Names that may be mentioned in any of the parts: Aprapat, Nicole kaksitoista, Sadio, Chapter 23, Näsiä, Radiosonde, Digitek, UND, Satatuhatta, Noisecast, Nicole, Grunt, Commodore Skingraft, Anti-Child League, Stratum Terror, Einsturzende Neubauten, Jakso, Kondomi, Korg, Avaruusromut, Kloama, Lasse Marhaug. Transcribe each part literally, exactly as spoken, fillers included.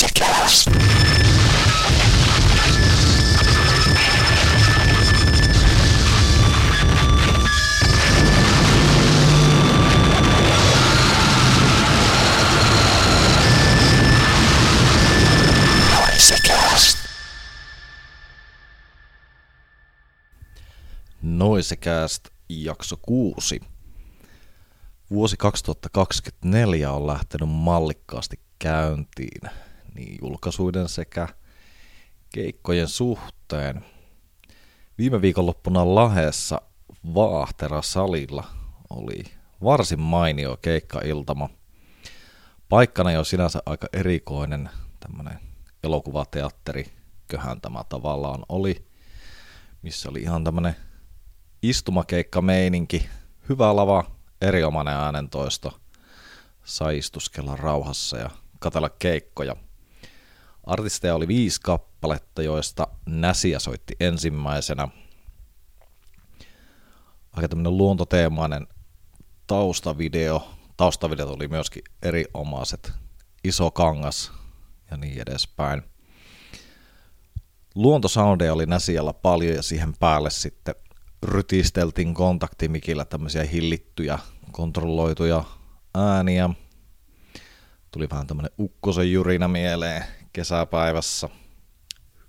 Noisecast. Noisecast jakso kuusi. Vuosi kaksituhattakaksikymmentäneljä on lähtenyt mallikkaasti käyntiin niin julkaisuiden sekä keikkojen suhteen. Viime viikonloppuna Lahdessa Vaahtera-salilla oli varsin mainio keikkailtama. Paikkana jo sinänsä aika erikoinen tämmöinen elokuvateatteri, köhän tämä tavallaan oli, missä oli ihan tämmöinen istumakeikkameininki, hyvä lava, erinomainen äänentoisto, sai istuskella rauhassa ja katella keikkoja. Artisteja oli viisi kappaletta, joista Näsiä soitti ensimmäisenä. Aika tämmöinen luontoteemainen taustavideo. Taustavideot oli myöskin erinomaiset, iso kangas ja niin edespäin. Luontosoundeja oli Näsiällä paljon ja siihen päälle sitten rytisteltiin kontaktimikillä tämmöisiä hillittyjä, kontrolloituja ääniä. Tuli vähän tämmönen ukkosen jyrinä mieleen kesäpäivässä.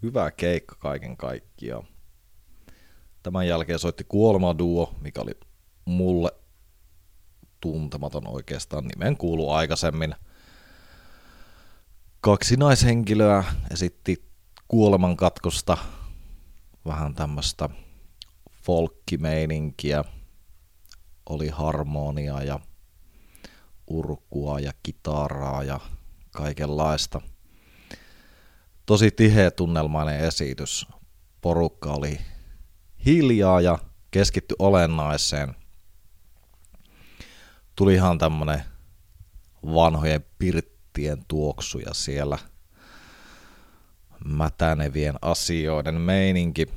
Hyvä keikka kaiken kaikkiaan. Tämän jälkeen soitti Kuolema-duo, mikä oli mulle tuntematon oikeastaan. Nimen kuului aikaisemmin. Kaksi naishenkilöä esitti kuoleman katkosta vähän tämmöistä folkkimeininkiä, oli harmoniaa ja urkua ja kitaraa ja kaikenlaista. Tosi tiheä tunnelmainen esitys. Porukka oli hiljaa ja keskittyi olennaiseen. Tuli ihan tämmönen vanhojen pirttien tuoksuja siellä, mätänevien asioiden meininki.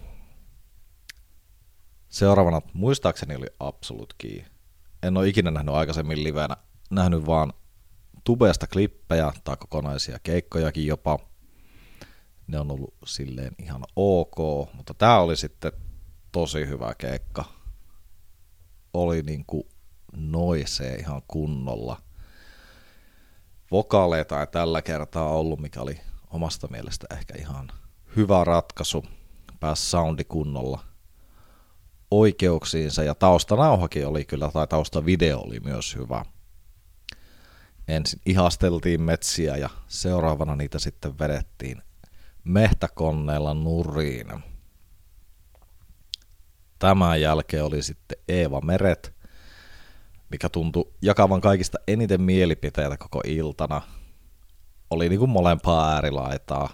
Seuraavana muistaakseni oli Absolute Key. En ole ikinä nähnyt aikaisemmin livenä, nähnyt vaan tubesta klippejä tai kokonaisia keikkojakin jopa. Ne on ollut silleen ihan ok, mutta tää oli sitten tosi hyvä keikka. Oli niinku noisee ihan kunnolla. Vokaaleita ei tällä kertaa ollut, mikä oli omasta mielestä ehkä ihan hyvä ratkaisu. Pääsi soundi kunnolla oikeuksiinsa ja taustanauhakin oli kyllä, tai taustavideo oli myös hyvä. Ensin ihasteltiin metsiä ja seuraavana niitä sitten vedettiin mehtäkonneella nuriin. Tämän jälkeen oli sitten Eeva Meret, mikä tuntui jakavan kaikista eniten mielipiteitä koko iltana. Oli niin kuin molempaa äärilaitaa,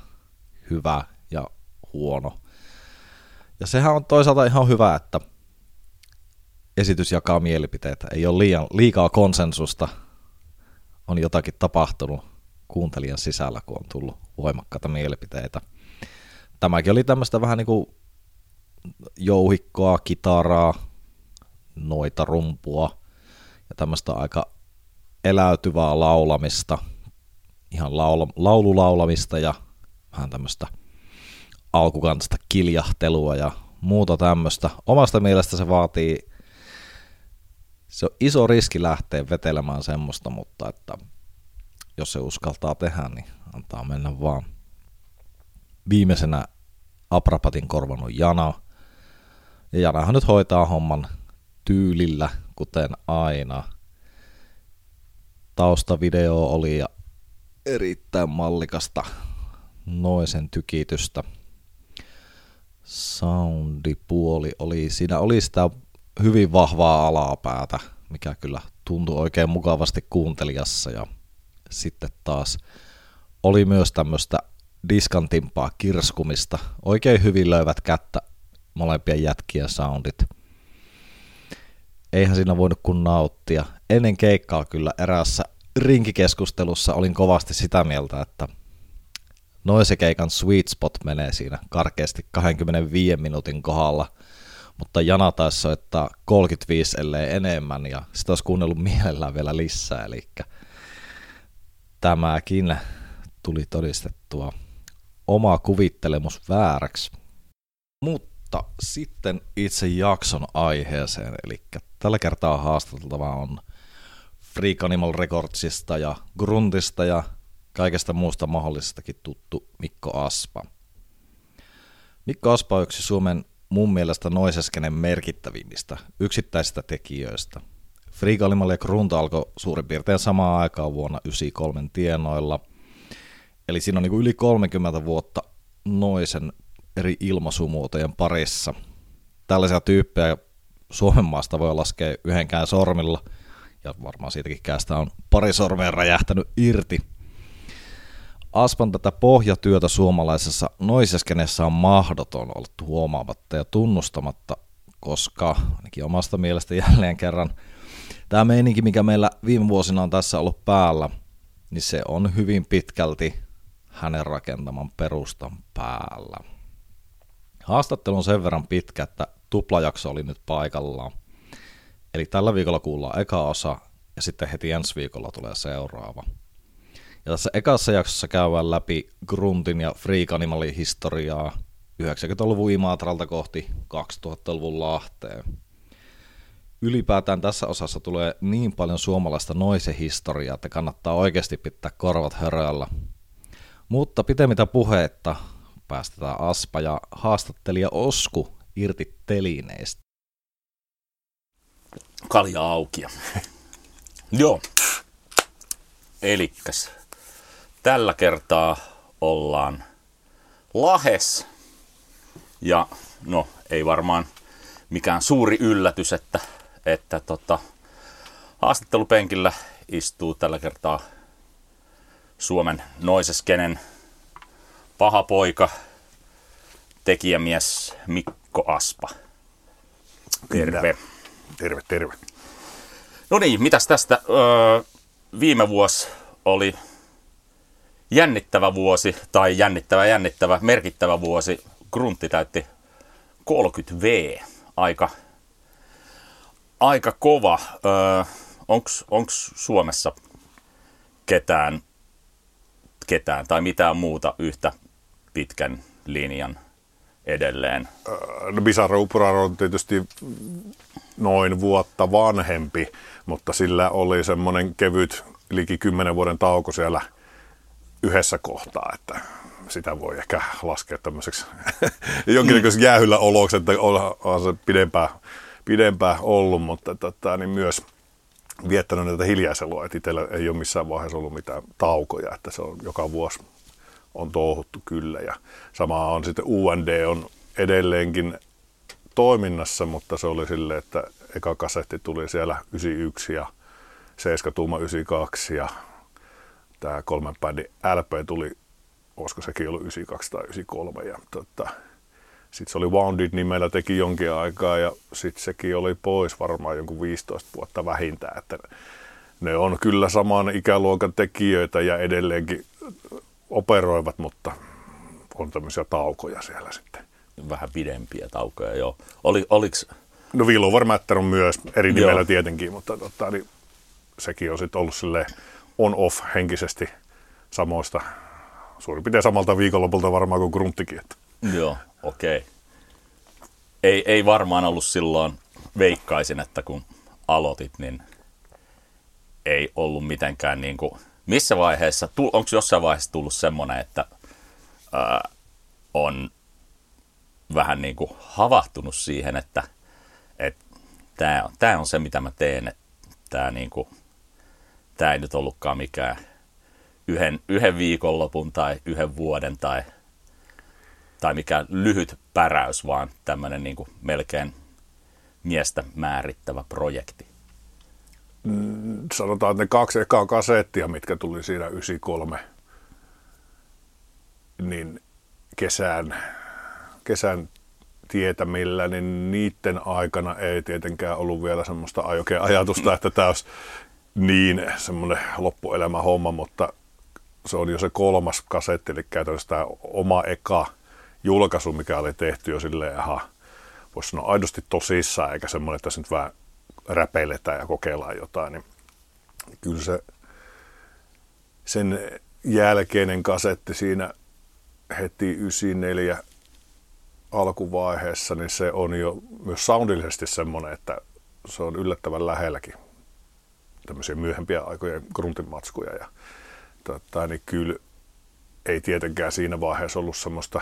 hyvä ja huono. Ja sehän on toisaalta ihan hyvä, että esitys jakaa mielipiteitä. Ei ole liian, liikaa konsensusta. On jotakin tapahtunut kuuntelijan sisällä, kun on tullut voimakkaita mielipiteitä. Tämäkin oli tämmöistä vähän niin kuin jouhikkoa, kitaraa, noita rumpua ja tämmöistä aika eläytyvää laulamista. Ihan laulu, laululaulamista ja vähän tämmöistä alkukantaista kiljahtelua ja muuta tämmöistä. Omasta mielestä se vaatii, se on iso riski lähteä vetelemään semmoista, mutta että jos se uskaltaa tehdä, niin antaa mennä vaan. Viimeisenä Aprapatin korvanut Jana. Ja Janahan nyt hoitaa homman tyylillä, kuten aina. Taustavideo oli ja erittäin mallikasta noisen tykitystä. Soundipuoli oli, siinä oli sitä hyvin vahvaa alapäätä, mikä kyllä tuntui oikein mukavasti kuuntelijassa, ja sitten taas oli myös tämmöistä diskantimpaa kirskumista, oikein hyvin löivät kättä molempien jätkien soundit. Eihän siinä voinut kun nauttia. Ennen keikkaa kyllä eräässä rinkikeskustelussa olin kovasti sitä mieltä, että Noisekeikan sweet spot menee siinä karkeasti kaksikymmentäviisi minuutin kohdalla, mutta Jana taisi soittaa kolmekymmentäviisi ellei enemmän ja sitä olisi kuunnellut mielellään vielä lisää, eli tämäkin tuli todistettua oma kuvittelemus vääräksi. Mutta sitten itse jakson aiheeseen, eli tällä kertaa haastateltava on Freak Animal Recordsista ja Gruntista ja kaikesta muusta mahdollisestakin tuttu Mikko Aspa. Mikko Aspa on yksi Suomen mun mielestä noiseskenen merkittävimmistä yksittäisistä tekijöistä. Freak Animal ja Grunt alkoi suurin piirtein samaan aikaan vuonna yhdeksänkymmentäkolme tienoilla. Eli siinä on niin kuin yli kolmekymmentä vuotta noisen eri ilmaisumuotojen parissa. Tällaisia tyyppejä Suomen maasta voi laskea yhdenkään sormilla, ja varmaan siitäkin käästä on pari sormea räjähtänyt irti. Aspan tätä pohjatyötä suomalaisessa noiseskenessä on mahdoton ollut huomaamatta ja tunnustamatta, koska ainakin omasta mielestä jälleen kerran tämä meininki, mikä meillä viime vuosina on tässä ollut päällä, niin se on hyvin pitkälti hänen rakentaman perustan päällä. Haastattelu on sen verran pitkä, että tuplajakso oli nyt paikallaan. Eli tällä viikolla kuullaan eka osa ja sitten heti ensi viikolla tulee seuraava. Ja tässä ekassa jaksossa käydään läpi Gruntin ja Freak Animalin historiaa yhdeksänkymmentäluvun Imatralta kohti kaksituhattaluvun Lahteen. Ylipäätään tässä osassa tulee niin paljon suomalaista noisehistoriaa, että kannattaa oikeasti pitää korvat höröllä. Mutta pitemmittä puheitta päästetään Aspa ja haastattelija Osku irti telineistä. Kalja auki. Joo. Elikkäs. Tällä kertaa ollaan Lahes. Ja no, ei varmaan mikään suuri yllätys, että että tota, haastattelupenkillä istuu tällä kertaa Suomen noiseskenen paha poika, tekijämies Mikko Aspa. Terve. Terve, terve. No niin, mitäs tästä? Öö, viime vuosi oli jännittävä vuosi, tai jännittävä, jännittävä, merkittävä vuosi. Gruntti täytti kolmekymmentä vuotta. Aika... Aika kova. Öö, onks, onks Suomessa ketään, ketään tai mitään muuta yhtä pitkän linjan edelleen? Öö, no Bizarre Uproar on tietysti noin vuotta vanhempi, mutta sillä oli semmoinen kevyt liki kymmenen vuoden tauko siellä yhdessä kohtaa, että sitä voi ehkä laskea tämmöiseksi jonkinnäköiseksi jäähyllä oloksi, että on se pidempään. Pidempään ollut, mutta tota, niin myös viettänyt näitä hiljaiselua, että itsellä ei ole missään vaiheessa ollut mitään taukoja, että se on joka vuosi on touhuttu kyllä. Ja samaa on sitten U N D on edelleenkin toiminnassa, mutta se oli silleen, että eka kasetti tuli siellä yhdeksänkymmentäyksi ja seitsemän tuuma yhdeksänkymmentäkaksi ja tämä kolmen pädin L P tuli, olisiko sekin ollut yhdeksänkymmentäkaksi tai yhdeksänkymmentäkolme ja tota, sitten se oli Wounded, niin meillä teki jonkin aikaa ja sitten sekin oli pois varmaan jonkun viisitoista vuotta vähintään. Että ne on kyllä saman ikäluokan tekijöitä ja edelleenkin operoivat, mutta on tämmöisiä taukoja siellä sitten. Vähän pidempiä taukoja, joo. Oli, oliks... No Velovermatter on myös, eri nimellä tietenkin, mutta totta, niin sekin on sitten ollut silleen on-off henkisesti samoista, suurin piirtein samalta viikonlopulta varmaan kuin Grunttikin. Että. Joo. Okei. Ei, ei varmaan ollut silloin, veikkaisin, että kun aloitit, niin ei ollut mitenkään niin kuin, missä vaiheessa, onko jossain vaiheessa tullut semmoinen, että ää, on vähän niin kuin havahtunut siihen, että tämä on, tää on se, mitä mä teen, että tämä niin kuin, tää ei nyt ollutkaan mikään yhden, yhden viikonlopun tai yhden vuoden tai tai mikään lyhyt päräys, vaan tämmöinen niin kuin melkein miestä määrittävä projekti. Mm, sanotaan, että ne kaksi ekaa kasettia, mitkä tuli siinä yhdeksänkymmentäkolme, niin kesän, kesän tietämillä, niin niiden aikana ei tietenkään ollut vielä semmoista oikein ajatusta, että tämä olisi niin semmoinen loppuelämä homma, mutta se on jo se kolmas kasetti, eli käytännössä tämä oma eka julkaisu, mikä oli tehty jo silleen, aha, voisi sanoa aidosti tosissaan, eikä semmoinen, että se nyt vähän räpeiletään ja kokeillaan jotain, niin kyllä se sen jälkeinen kasetti siinä heti yhdeksänkymmentäneljä alkuvaiheessa, niin se on jo myös soundillisesti semmoinen, että se on yllättävän lähelläkin tämmöisiä myöhempiä aikojen Gruntin matskuja. Ja, tota, niin kyllä ei tietenkään siinä vaiheessa ollut semmoista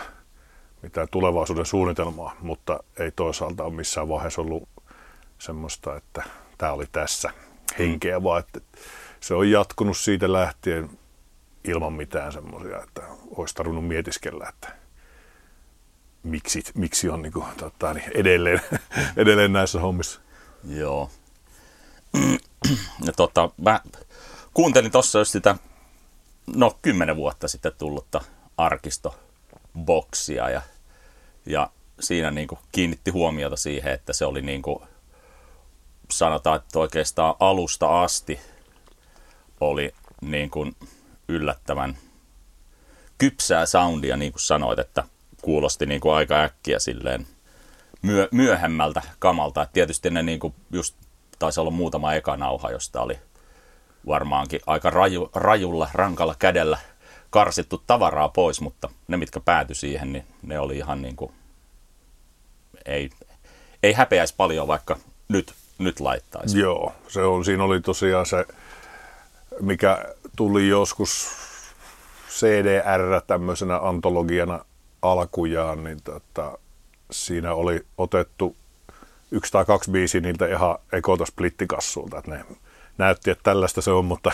mitään tulevaisuuden suunnitelmaa, mutta ei toisaalta ole missään vaiheessa ollut semmoista, että tämä oli tässä henkeä, vaan että se on jatkunut siitä lähtien ilman mitään semmoisia, että olisi tarvinnut mietiskellä, että miksi, miksi on niin kuin, tota, niin edelleen, edelleen näissä hommissa. Joo. Ja tota, mä kuuntelin tuossa just sitä, no kymmenen vuotta sitten tullutta arkistoboksia ja, ja siinä niin kuin kiinnitti huomiota siihen, että se oli niin kuin sanotaan, että oikeastaan alusta asti oli niin kuin yllättävän kypsää soundia, niin kuin sanoit, että kuulosti niin kuin aika äkkiä silleen myö- myöhemmältä kamalta. Et tietysti ne niin kuin just taisi olla muutama eka nauha, josta oli varmaankin aika raju, rajulla, rankalla kädellä karsittu tavaraa pois, mutta ne, mitkä päätyi siihen, niin ne oli ihan niin kuin, ei, ei häpeäisi paljon, vaikka nyt, nyt laittaisi. Joo, se on, siinä oli tosiaan se, mikä tuli joskus C D R tämmöisenä antologiana alkujaan, niin tota, siinä oli otettu yksi tai kaksi biisiä niiltä ihan ekota splittikassulta. Et ne näytti, että tällaista se on, mutta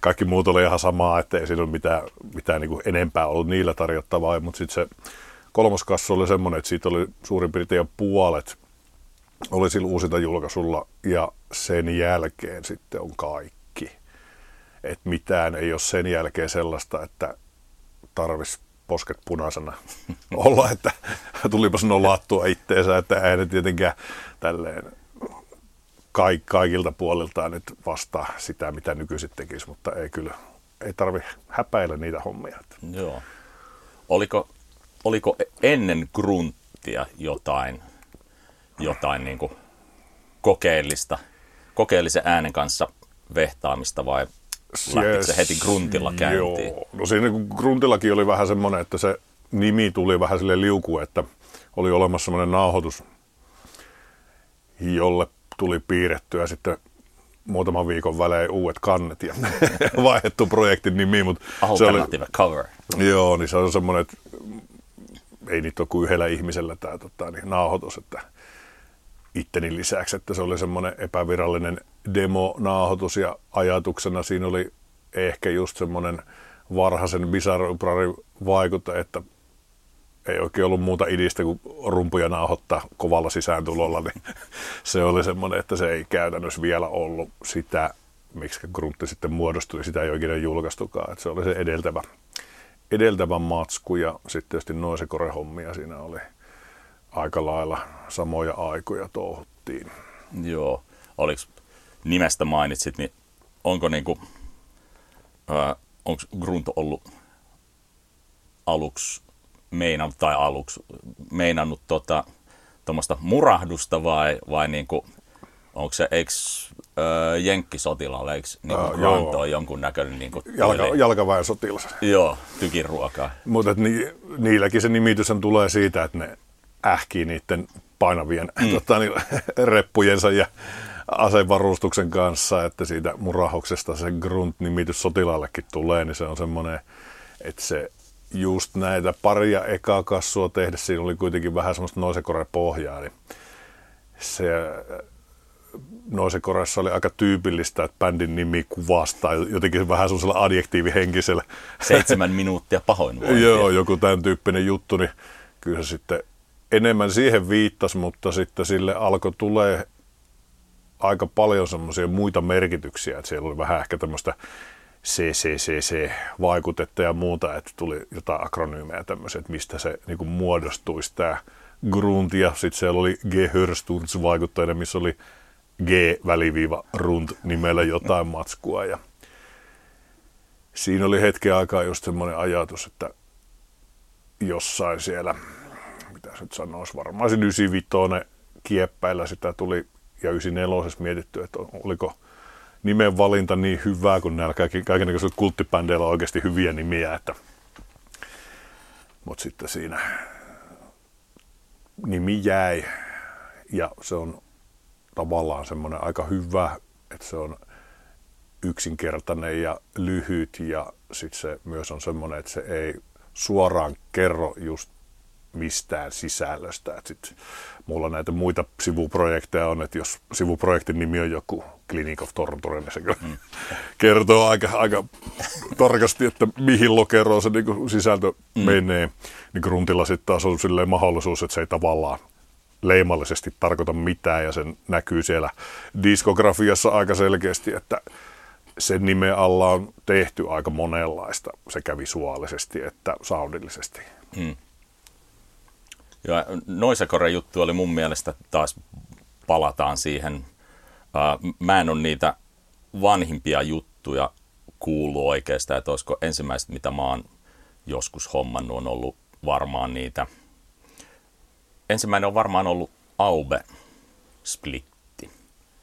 kaikki muut oli ihan samaa, ettei siinä ole mitään, mitään niin kuin enempää ollut niillä tarjottavaa. Mutta sitten se kolmas kassu oli semmoinen, että siitä oli suurin piirtein puolet oli sillä uusinta julkaisulla ja sen jälkeen sitten on kaikki. Et mitään ei ole sen jälkeen sellaista, että tarvitsisi posket punaisena olla, että tulipas nolattua itteensä, että ei tietenkään tälleen kaikilta puoliltaan nyt vastaa sitä, mitä nykyisin tekisi, mutta ei kyllä, ei tarvitse häpäillä niitä hommia. Joo. Oliko, oliko ennen Gruntia jotain, jotain niin kuin kokeellista, kokeellisen äänen kanssa vehtaamista vai lähtikö se heti Gruntilla käyntiin? Joo. No siinä Gruntillakin oli vähän semmoinen, että se nimi tuli vähän sille liukuun, että oli olemassa semmoinen nauhoitus, jolle tuli piirrettyä sitten muutaman viikon välein uudet kannet ja vaihdettu projektin nimi. Mutta alternative se oli, cover. Joo, niin se on semmoinen, että ei niitä ole kuin yhdellä ihmisellä tämä tota, niin nauhoitus, että itteni lisäksi, että se oli semmoinen epävirallinen demo-nauhoitus ja ajatuksena siinä oli ehkä just semmoinen varhaisen Bizarre Uproarin vaikute, että ei oikein ollut muuta idistä kuin rumpuja nauhoittaa kovalla sisääntulolla, niin se oli semmoinen, että se ei käytännössä vielä ollut sitä, miksi Gruntti sitten muodostui, sitä ei oikein julkaistukaan, että se oli se edeltävä, edeltävä matsku ja sitten tietysti Noisecore-hommia siinä oli aika lailla samoja aikoja touhuttiin. Joo, oliko nimestä mainitsit, niin onko niinku, äh, onks Grunt ollut aluksi meinannut tai aluksi meinannut tota tommosta murahdusta vai vai niinku onko se eks äh, jenkkisotilaalle eks niinku Grunt on jonkun näköinen niinku Jalka, jalkaväen sotilas. Joo, tykin ruokaa. Mutta ni, niilläkin se nimitys tulee siitä, että ne ähkii niiden painavien mm. tota, niin, reppujensa ja asevarustuksen kanssa, että siitä murahoksesta se Grunt-nimitys sotilaallekin tulee, niin se on semmoinen, että se just näitä paria ekaa kassua tehdä, siinä oli kuitenkin vähän semmoista Noisecore-pohjaa, niin se Noisecoressa oli aika tyypillistä, että bändin nimi kuvastaa jotenkin vähän semmoisella adjektiivihenkisellä. Seitsemän minuuttia pahoinvointia. Joo, joku tämän tyyppinen juttu, niin kyllä se sitten enemmän siihen viittasi, mutta sitten sille alkoi tulee aika paljon semmoisia muita merkityksiä, että siellä oli vähän ehkä tämmöistä C C C C-vaikutetta ja muuta, että tuli jotain akronyymejä tämmöisiä, että mistä se niin kuin muodostuisi tämä Grunt, ja sitten siellä oli Gehörsturz-vaikutteinen, missä oli G-väliviiva-Runt nimellä jotain matskua, ja siinä oli hetken aikaa just semmoinen ajatus, että jossain siellä, mitä se nyt sanoisi, varmaan se yhdeksänkymmentäviisi kieppäillä sitä tuli ja yhdeksänkymmentäneljä mietitty, että oliko nimen valinta niin hyvää, kun näillä kaikennäköisillä kulttibändeillä on oikeasti hyviä nimiä. Että... Mutta sitten siinä nimi jäi ja se on tavallaan semmoinen aika hyvä, että se on yksinkertainen ja lyhyt ja sitten se myös on semmoinen, että se ei suoraan kerro just mistään sisällöstä. Et sit mulla näitä muita sivuprojekteja on, että jos sivuprojektin nimi on joku Clinic of Torture, niin se mm. kertoo aika, aika tarkasti, että mihin lokeroon se niinku sisältö mm. menee. Niin Gruntilla sitten taas on silleen mahdollisuus, että se ei tavallaan leimallisesti tarkoita mitään ja sen näkyy siellä diskografiassa aika selkeästi, että sen nimen alla on tehty aika monenlaista sekä visuaalisesti että soundillisesti. Mm. Ja Noisecore juttu oli mun mielestä, taas palataan siihen. Mä en ole niitä vanhimpia juttuja kuullut oikeastaan, että olisiko ensimmäiset, mitä mä oon joskus hommannut, on ollut varmaan niitä. Ensimmäinen on varmaan ollut Aube-splitti.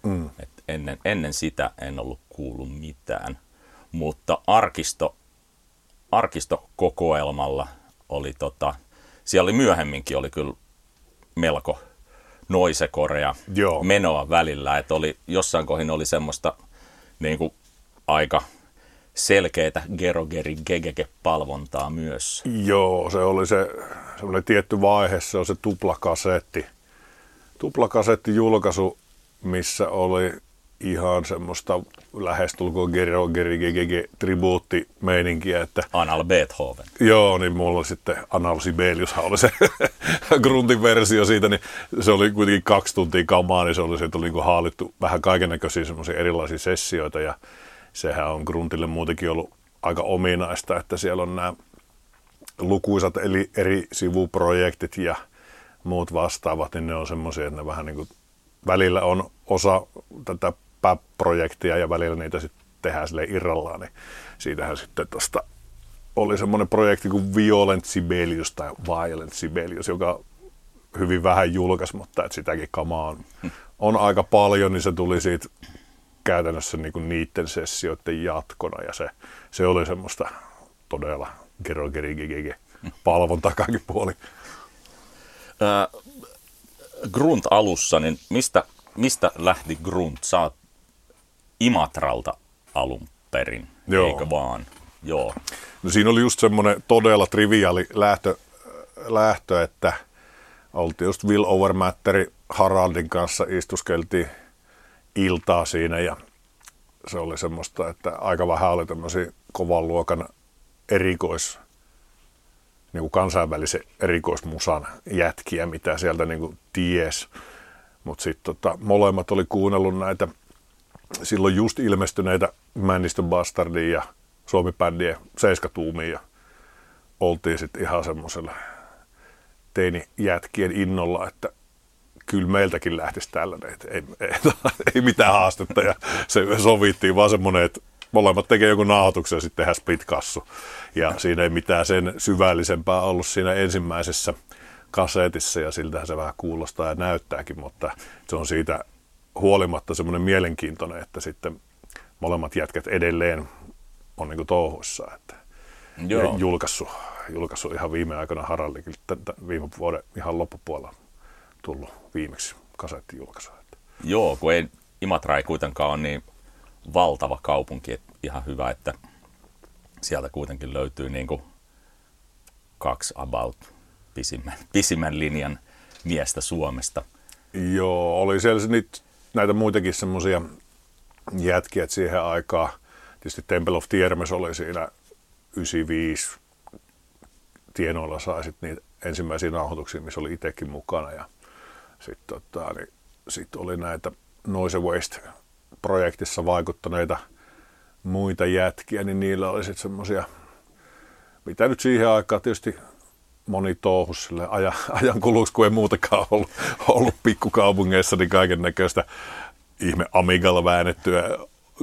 Mm. Et ennen, ennen sitä en ollut kuullut mitään, mutta arkisto, arkistokokoelmalla oli tota... Siellä oli myöhemminkin oli kyllä melko noisekorea menoa välillä, että oli jossain kohin oli semmoista niin kuin aika selkeitä Gerogerigegege palvontaa myös. Joo, se oli se semmoinen tietty vaihe, se on se tuplakasetti. Tuplakasetti julkaisu, missä oli ihan semmoista lähestulkoon Gerogerigegege tribuuttimeininkiä, että... Anal Beethoven. Joo, niin mulla sitten Anal Sibeliushan oli se Gruntin versio siitä, niin se oli kuitenkin kaksi tuntia kamaa, niin se oli, siitä oli niin kuin haalittu vähän kaikennäköisiä semmoisia erilaisia sessioita, ja sehän on Gruntille muutenkin ollut aika ominaista, että siellä on nämä lukuisat eli eri sivuprojektit ja muut vastaavat, niin ne on semmoisia, että ne vähän niin kuin välillä on osa tätä projektia ja välillä niitä sitten tehdään silleen irrallaan, niin siitähän sitten tuosta oli semmoinen projekti kuin Violent Sibelius tai Violent Sibelius, joka hyvin vähän julkaisi, mutta et sitäkin kamaa on, on aika paljon, niin se tuli siitä käytännössä niinku niiden sessioiden jatkona ja se, se oli semmoista todella gerogerigegege palvontaa kaikki puoli. Uh, Grunt alussa, niin mistä Mistä lähti Grunt? Sä oot Imatralta alun perin, joo. Eikö vaan? Joo. No siinä oli just semmoinen todella triviaali lähtö, lähtö että oltiin just Velovermatterin Haraldin kanssa, istuskeltiin iltaa siinä ja se oli semmoista, että aika vähän oli tämmöisiä kovan luokan erikois, niin kuin kansainvälisen erikoismusan jätkiä, mitä sieltä niin kuin ties. Mutta sitten tota, molemmat oli kuunnellut näitä silloin just ilmestyneitä Männistön Bastardia ja Suomi-bändien seiskatuumia ja oltiin sitten ihan semmoisella teinijätkien innolla, että kyllä meiltäkin lähtisi tällainen, että ei, ei, ei mitään haastetta ja se sovittiin vaan semmoinen, että molemmat tekee jonkun nauhoituksen ja sitten tehdään split-kassu ja siinä ei mitään sen syvällisempää ollut siinä ensimmäisessä kasetissa ja siltähän se vähän kuulostaa ja näyttääkin, mutta se on siitä huolimatta semmoinen mielenkiintoinen, että sitten molemmat jätkät edelleen on niin kuin touhuissa. Että julkaissut, julkaissut ihan viime aikoina Haraldikin, viime vuoden ihan loppupuolella tullut viimeksi kasettijulkaisu. Joo, kun ei, Imatra ei kuitenkaan ole niin valtava kaupunki, että ihan hyvä, että sieltä kuitenkin löytyy niin kuin kaksi about Pisimmän, pisimmän linjan miestä Suomesta. Joo, oli siellä nyt näitä muitakin semmoisia jätkiä siihen aikaan. Tietysti Temple of Tiermes oli siinä yhdeksänkymmentäviisi tienoilla sai sitten niitä ensimmäisiä nauhoituksia, missä oli itsekin mukana. Ja sitten tota, niin sit oli näitä Noise Waste-projektissa vaikuttaneita muita jätkiä, niin niillä oli sitten semmoisia, mitä nyt siihen aikaan tietysti moni touhus sille ajan, ajan kuluksi, kun ei muutakaan ollut, ollut pikkukaupungeissa, niin kaiken näköistä ihme Amigalla väännettyä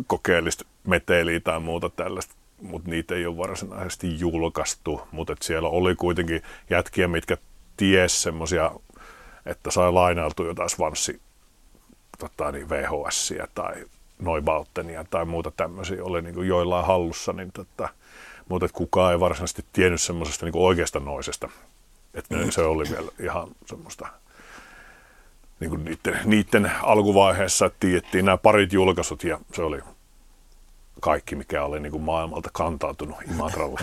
kokeellista meteliä tai muuta tällaista, mutta niitä ei ole varsinaisesti julkaistu. Mutta siellä oli kuitenkin jätkiä, mitkä ties semmoisia, että sai lainailtua jotain svanssi tota niin, V H S tai Neubautenia tai muuta tämmöisiä oli niin kuin joillain hallussa, niin tota, mutta kukaan ei varsinaisesti tiennyt semmoisesta niin kuin oikeasta noisesta. Että se oli vielä ihan semmoista niin kuin niiden, niiden alkuvaiheessa tiedettiin nämä parit julkaisut ja se oli kaikki, mikä oli niin kuin maailmalta kantautunut Imatralle.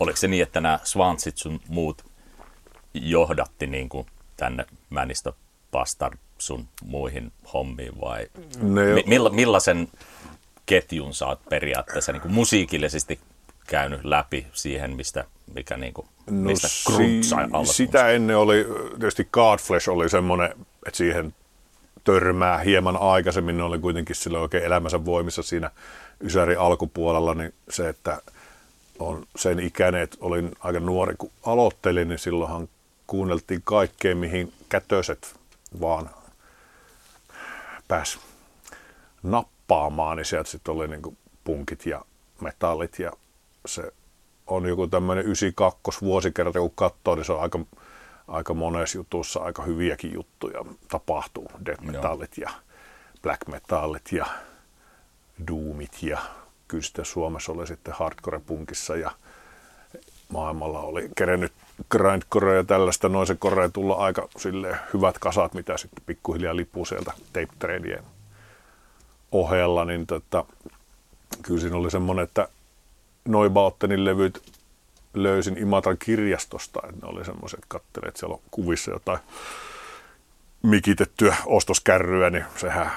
Oliko se niin, että nämä Swansit sun muut johdatti niin kuin tänne Mänistö Bastard sun muihin hommiin vai ne... Milla, millaisen ketjun sä oot periaatteessa niin kuin musiikillisesti käynyt läpi siihen, mistä, mikä niin kuin, no mistä si- Grunt sai alkunsa? Sitä ennen oli, tietysti Godflesh oli semmoinen, että siihen törmää hieman aikaisemmin, ne oli kuitenkin silloin oikein elämänsä voimissa siinä Ysärin alkupuolella, niin se, että on sen ikäinen, että olin aika nuori, kun aloittelin, niin silloinhan kuunneltiin kaikkea, mihin kätöset vaan pääsi nappaamaan, niin sieltä sitten oli niinku punkit ja metallit ja se on joku tämmöinen yhdeksänkymmentäkaksi vuosikerta, kun katsoo, niin se on aika, aika monessa jutussa aika hyviäkin juttuja tapahtuu. Death metallit ja black metallit ja doomit ja kyllä sitten Suomessa oli sitten hardcore-punkissa ja maailmalla oli kerennyt grindcorea ja tällaista noisecorea tulla aika silleen hyvät kasat, mitä sitten pikkuhiljaa lipuu sieltä tape tradien ohella, niin tota, kyllä siinä oli semmoinen, että Neubautenin levyt löysin Imatran kirjastosta, että ne oli semmoiset, että katselin, että siellä on kuvissa jotain mikitettyä ostoskärryä, niin sehän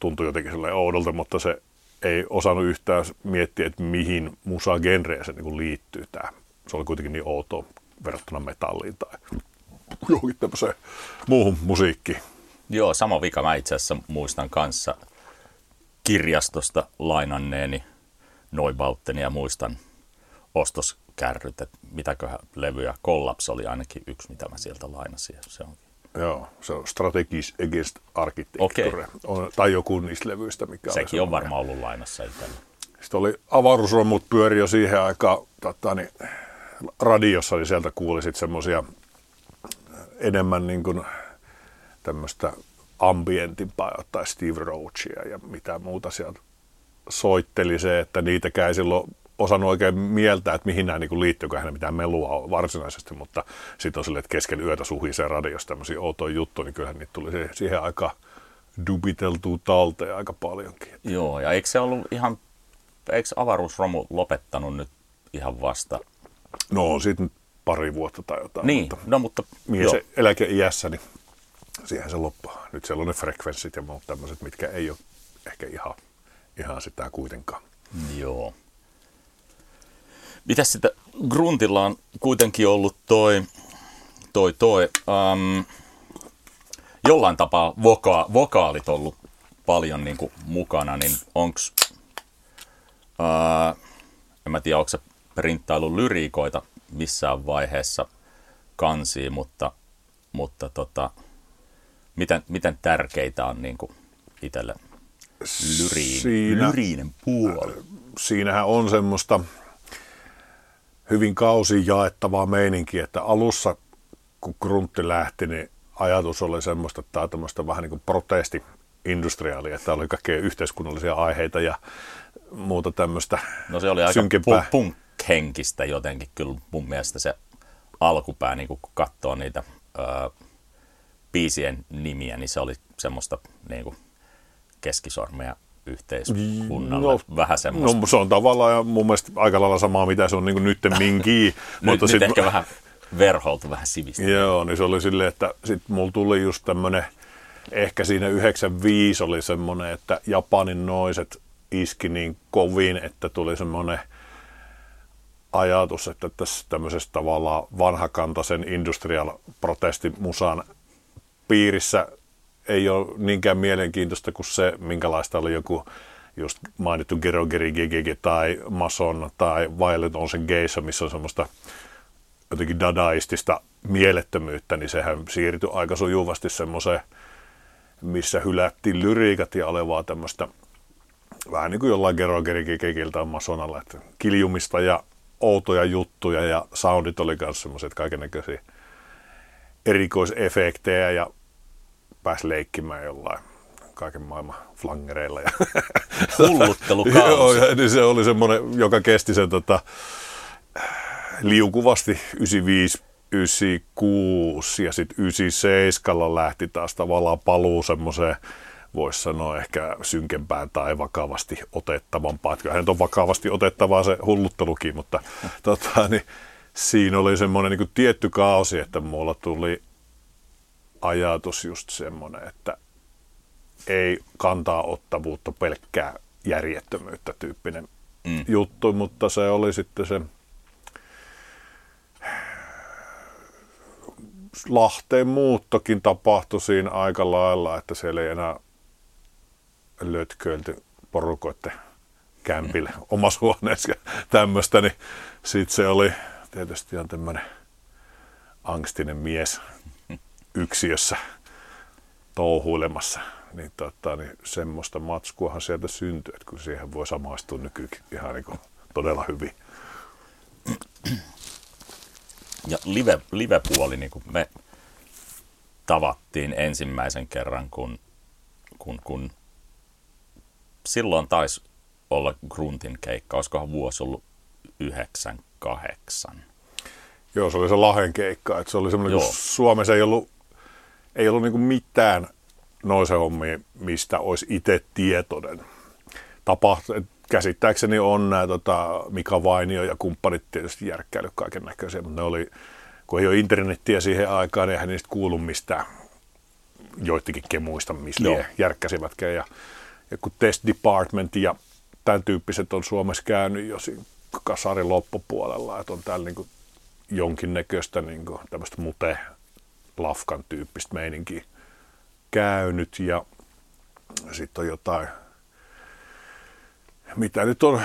tuntui jotenkin silleen oudolta, mutta se ei osannut yhtään miettiä, että mihin musagenreen se niin liittyy tämä. Se oli kuitenkin niin outoa verrattuna metalliin tai johonkin tämmöiseen muuhun musiikkiin. Joo, sama vika. Mä itse asiassa muistan kanssa kirjastosta lainanneeni Neubauttenia ja muistan ostoskärryt, että mitäköhän levyjä. Kollaps oli ainakin yksi, mitä mä sieltä lainasin. Se onkin. Joo, se on Strategies Against Architecture. Okay. Tai joku niistä levyistä, mikä sekin oli. Sekin on varmaan ollut lainassa itsellä. Sitten oli Avaruusromut pyöri jo siihen aikaan tota, niin, radiossa, niin sieltä kuuli sitten semmoisia enemmän niin kuin tämmöistä ambientimpaa, jotain Steve Roachia ja mitä muuta sieltä soitteli se, että niitäkään ei silloin osannut oikein mieltää, että mihin nämä niin liittyy, kun hän mitään melua on varsinaisesti, mutta sitten on silleen, että kesken yötä suhisee radiossa tämmöisiä outoja juttuja, niin kyllähän niitä tuli siihen aika dubiteltua talteen aika paljonkin. Joo, ja eikö se ollut ihan, eikö Avaruusromu lopettanut nyt ihan vasta? No, sitten pari vuotta tai jotain. Niin, mutta no mutta... Mihin se eläkeiässä, niin siihen se loppuu. Nyt siellä on ne frekvenssit ja muut tämmöiset, mitkä ei ole ehkä ihan, ihan sitä kuitenkaan. Joo. Mitäs sitä Gruntilla on kuitenkin ollut toi, toi, toi, um, jollain tapaa voka, vokaalit ollut paljon niin kuin mukana, niin onks, uh, en mä tiedä, onko se printtailu lyriikoita missään vaiheessa kansiin, mutta, mutta tota, miten, miten tärkeitä on niin kuin itselle lyriin, lyriinen puoli? Siinähän on semmoista hyvin kausiin jaettavaa meininkiä, että alussa kun Gruntti lähti, niin ajatus oli semmoista, että tämä on tämmöistä vähän niin kuin protesti-industriaalia, että oli kaikkea yhteiskunnallisia aiheita ja muuta tämmöistä synkempää. No se oli aika punk-henkistä jotenkin kyllä mun mielestä se alkupää, niin kun katsoo niitä öö, biisien nimiä, niin se oli semmoista niin kuin keskisormea yhteiskunnalle. No, vähän semmoista. No se on tavallaan mun mielestä aika lailla samaa, mitä se on niin nyt minkin. Mutta nyt sit, nyt ehkä vähän verholtu, vähän sivistä. Joo, niin se oli silleen, että sitten mulla tuli just tämmönen, ehkä siinä yhdeksänkymmentäviisi oli semmoinen, että Japanin noiset iski niin kovin, että tuli semmoinen ajatus, että tässä tämmöisessä tavallaan vanhakantaisen industrial protestimusan piirissä ei ole niinkään mielenkiintoista kuin se, minkälaista oli joku just mainittu Gerogerigegege tai Mason tai Violet on sen Geisha, missä on semmoista jotenkin dadaistista mielettömyyttä, niin sehän siirtyi aika sujuvasti semmoiseen, missä hylättiin lyriikat ja olevaa tämmöistä vähän niin kuin jollain Gerogerigegegiltä tai Masonalla, että kiljumista ja outoja juttuja ja soundit oli myös semmoiset kaikennäköisiä erikoisefektejä ja pääsi leikkimään jollain kaiken maailman flangereilla. Ja hulluttelukaus. Joo, niin se oli semmoinen, joka kesti sen tota, liukuvasti yhdeksänkymmentäviisi yhdeksänkymmentäkuusi ja sitten yhdeksänkymmentäseitsemän lähti taas tavallaan paluu semmoiseen, voisi sanoa ehkä synkempään tai vakavasti otettavampaan. Kyllähän on vakavasti otettavaa se hulluttelukin, mutta tota, niin, siinä oli semmoinen niin kuin tietty kausi, että mulla tuli ajatus just semmoinen, että ei kantaa ottavuutta, pelkkää järjettömyyttä tyyppinen mm. juttu, mutta se oli sitten se Lahteen muuttokin tapahtui siinä aika lailla, että siellä ei enää lötköilty porukoitten kämpille omassa huoneessa ja tämmöistä, niin sitten se oli tietysti ihan tämmöinen angstinen mies yksiössä touhuilemassa, niin, tota, niin semmoista matskuahan sieltä syntyi, että kun siihen voi samaistua nykykin ihan niin kuin todella hyvin. Ja live, livepuoli, niin kuin me tavattiin ensimmäisen kerran, kun, kun, kun silloin taisi olla Gruntin keikka, olisikohan vuosi ollut yhdeksänkymmentäkahdeksan. Joo, se oli se Lahden keikka, että se oli semmoinen, kun Suomessa ei ollut, ei ollut niin kuin mitään noise hommia, mistä olisi itse tietoinen. Tapahtu- Käsittääkseni on nämä tota, Mika Vainio ja kumppanit tietysti järkkäillyt kaiken näköisiä, mutta ne oli, kun ei ole internettiä siihen aikaan, niin eihän niistä kuulu mistään joittikin kemuista, mistä ne järkkäsivätkään. Ja, ja kun Test Department ja tämän tyyppiset on Suomessa käynyt jo kasarin loppupuolella, että on täällä niin kuin jonkinnäköistä niin kuin tämmöistä mute-lafkan tyyppistä meininkiä käynyt ja sitten on jotain... Mitä nyt on,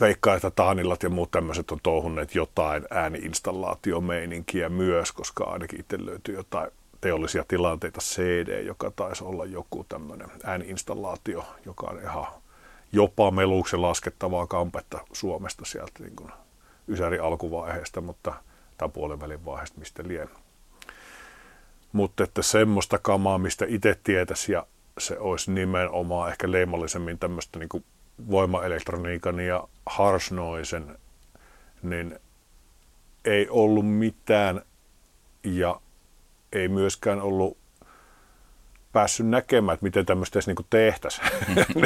veikkaa, että Taanilat ja muut tämmöiset on touhunneet jotain ääni-installaatiomeininkiä myös, koska ainakin itse löytyy jotain teollisia tilanteita C D, joka taisi olla joku tämmöinen ääni-installaatio, joka on ihan jopa meluksi laskettavaa kampetta Suomesta sieltä niin kuin ysäri alkuvaiheesta, mutta tai puolivälin vaiheesta, mistä lie. Mutta että semmoista kamaa, mistä itse tietäisi, ja se olisi nimenomaan ehkä leimallisemmin tämmöistä niin kuin voimaelektroniikan ja harsh noisen, niin ei ollut mitään ja ei myöskään ollut päässyt näkemään, että miten tämmöistä edes niinku tehtäisiin.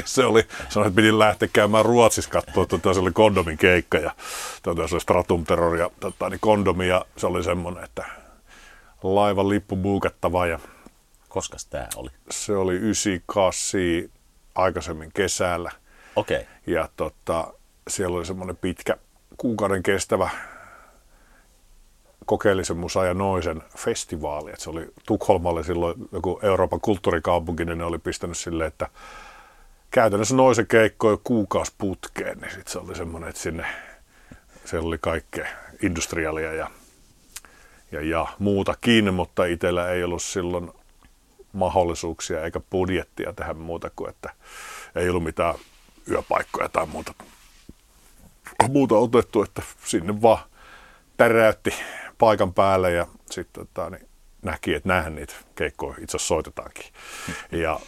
Se oli, sanoin, että piti lähteä käymään Ruotsissa katsoa, tota, se oli Kondomin keikka ja tota, se oli Stratum Terror ja tota, niin Kondomi ja se oli semmoinen, että laivan lippu buukattava. Ja koska tämä oli? Se oli yhdeksänkymmentäkahdeksan aikaisemmin kesällä. Okay. Ja tota, siellä oli semmoinen pitkä, kuukauden kestävä kokeellisen musa ja noisen festivaali. Et se oli Tukholmalla silloin joku Euroopan kulttuurikaupunki, niin ne oli pistänyt silleen, että käytännössä noisen keikkoja kuukausi putkeen. Niin sit se oli semmoinen, että sinne siellä oli kaikkea industriaalia ja, ja, ja muutakin, mutta itsellä ei ollut silloin mahdollisuuksia eikä budjettia tähän muuta kuin, että ei ollut mitään yöpaikkoja tai muuta, muuta otettu, että sinne vaan täräytti paikan päälle ja sitten tota, niin näki, että näähän niitä keikkoja itse asiassa soitetaankin. Mm. Ja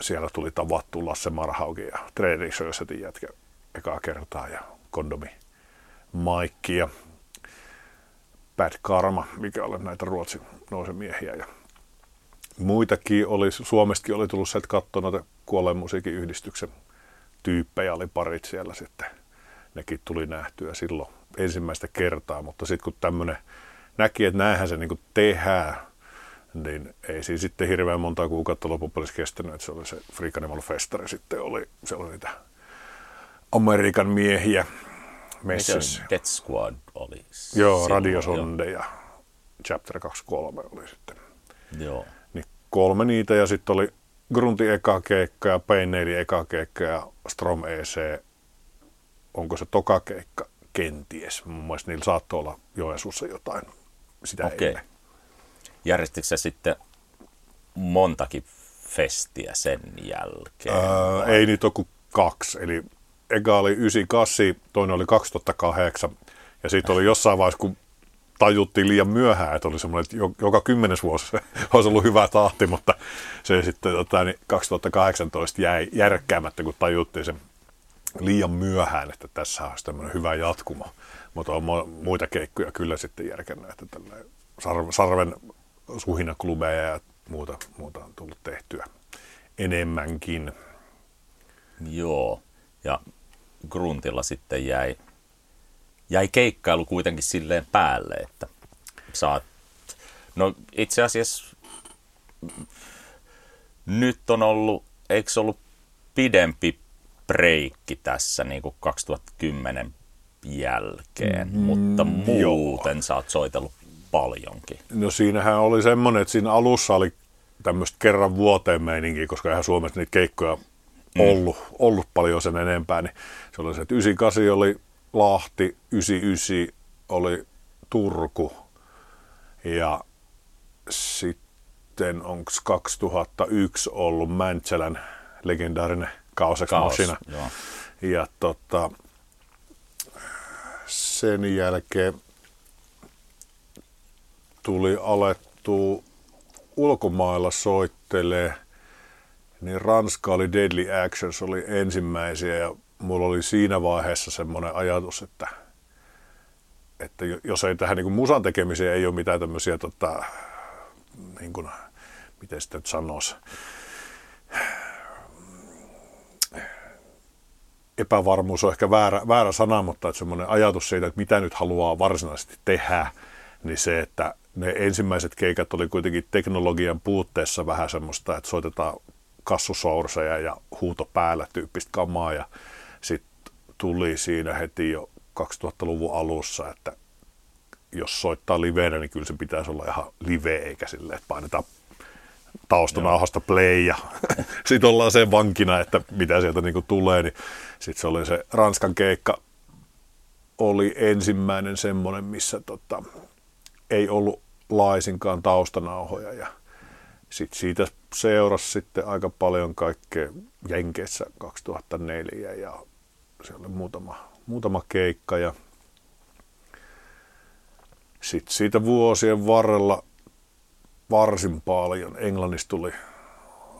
siellä tuli tavattu Lasse Marhaukin ja Training Showsetin jätkä ekaa kertaa ja Kondomi Maikki ja Bad Karma, mikä oli näitä Ruotsin nousemiehiä ja muitakin oli, Suomestakin oli tullut sieltä katsoa noita Kuoleen musiikin yhdistyksen tyyppejä, oli parit siellä sitten. Nekin tuli nähtyä silloin ensimmäistä kertaa, mutta sitten kun tämmöinen näki, että näinhän se niinku tehdään, niin ei siinä sitten hirveän montaa kuukautta loppupuolissa kestänyt, että se oli se Freak Animal Festari sitten oli, siellä oli niitä Amerikan miehiä messissä. Miten Death Squad oli? Joo, Radiosonde ja Chapter kaksikymmentäkolme oli sitten. Joo. Niin kolme niitä ja sitten oli Gruntin eka keikka ja Peineilijä eka keikka ja Strom.ec, onko se toka keikka? Kenties. Mun mielestä niillä saattoi olla Joensuussa jotain sitä okay. Ennen. Järjestikö se sitten montakin festiä sen jälkeen? Öö, ei niitä ole kuin kaksi. Eli eka oli yhdeksänkymmentäkahdeksan, toinen oli kaksituhattakahdeksan ja siitä oli jossain vaiheessa, kun tajuttiin liian myöhään, että oli semmoinen, että joka kymmenes vuosi olisi ollut hyvä tahti, mutta se sitten tota, niin kaksituhattakahdeksantoista jäi järkkäämättä, kun tajuttiin sen liian myöhään, että tässä olisi tämmöinen hyvä jatkuma. Mutta on muita keikkoja kyllä sitten järkennä, että tällainen sarven suhinaklubeja ja muuta, muuta on tullut tehtyä enemmänkin. Joo, ja Gruntilla sitten jäi, jäi keikkailu kuitenkin silleen päälle, että saat, no itse asiassa nyt on ollut, eikö ollut pidempi breikki tässä niin kuin kaksituhattakymmenen jälkeen, mm, mutta muuten joo. Sä oot soitellut paljonkin. No siinähän oli semmoinen, että siinä alussa oli tämmöistä kerran vuoteen meininkiä, koska eihän Suomessa niitä keikkoja ollut, mm. ollut paljon sen enempää, niin se oli se, että yhdeksänkymmentäkahdeksan oli Lahti, yhdeksänkymmentäyhdeksän oli Turku ja sitten onko kaksituhattayksi ollut Mäntsälän legendaarinen Kaos-Exmachina. Ja tota, sen jälkeen tuli alettua ulkomailla soittelee, niin Ranska oli Deadly Actions, oli ensimmäisiä ja mulla oli siinä vaiheessa semmoinen ajatus, että, että jos ei tähän niin kuin musan tekemiseen ei ole mitään tämmöisiä, tota, niin kuin, miten sitä nyt sanoisi, epävarmuus on ehkä väärä, väärä sana, mutta että semmoinen ajatus siitä, että mitä nyt haluaa varsinaisesti tehdä, niin se, että ne ensimmäiset keikat oli kuitenkin teknologian puutteessa vähän semmoista, että soitetaan kassusourseja ja huuto päällä tyyppistä kamaa ja sitten tuli siinä heti jo kaksituhattaluvun alussa, että jos soittaa liveenä, niin kyllä se pitäisi olla ihan live eikä silleen, että painetaan taustanauhasta play ja sitten ollaan sen vankina, että mitä sieltä niinku tulee. Niin sitten se oli se Ranskan keikka, oli ensimmäinen semmoinen, missä tota, ei ollut laisinkaan taustanauhoja ja sitten siitä seurasi sitten aika paljon kaikkea Jenkeissä kaksituhattaneljä ja siellä oli muutama, muutama keikka ja sitten siitä vuosien varrella varsin paljon. Englannissa tuli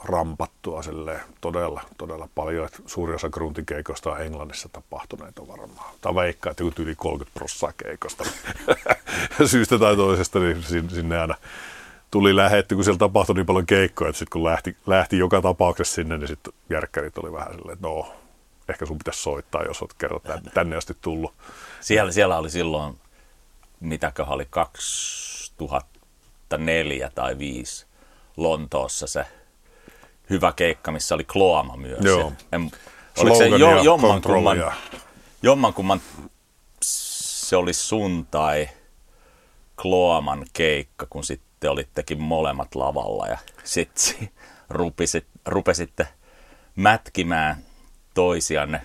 rampattua todella, todella paljon, että suurin osa Gruntin keikoista on Englannissa tapahtuneita varmaan. Tai veikkaa, että joku yli kolmekymmentä prosenttia keikosta syystä tai toisesta, niin sinne aina tuli lähetty, kun siellä tapahtui niin paljon keikkoja, että sitten kun lähti, lähti joka tapauksessa sinne, niin sitten järkkärit oli vähän silleen, että no, ehkä sun pitäisi soittaa, jos olet kerran tänne asti tullut. Siellä, siellä oli silloin, mitäköhän oli, kaksituhattaneljä tai viisi Lontoossa se hyvä keikka, missä oli Kloama myös. Joo. En, oliko se jo, jommankumman, jommankumman, se oli sun tai Kloaman keikka, kun sitten te olittekin molemmat lavalla ja sitten rupesit, rupesitte mätkimään toisianne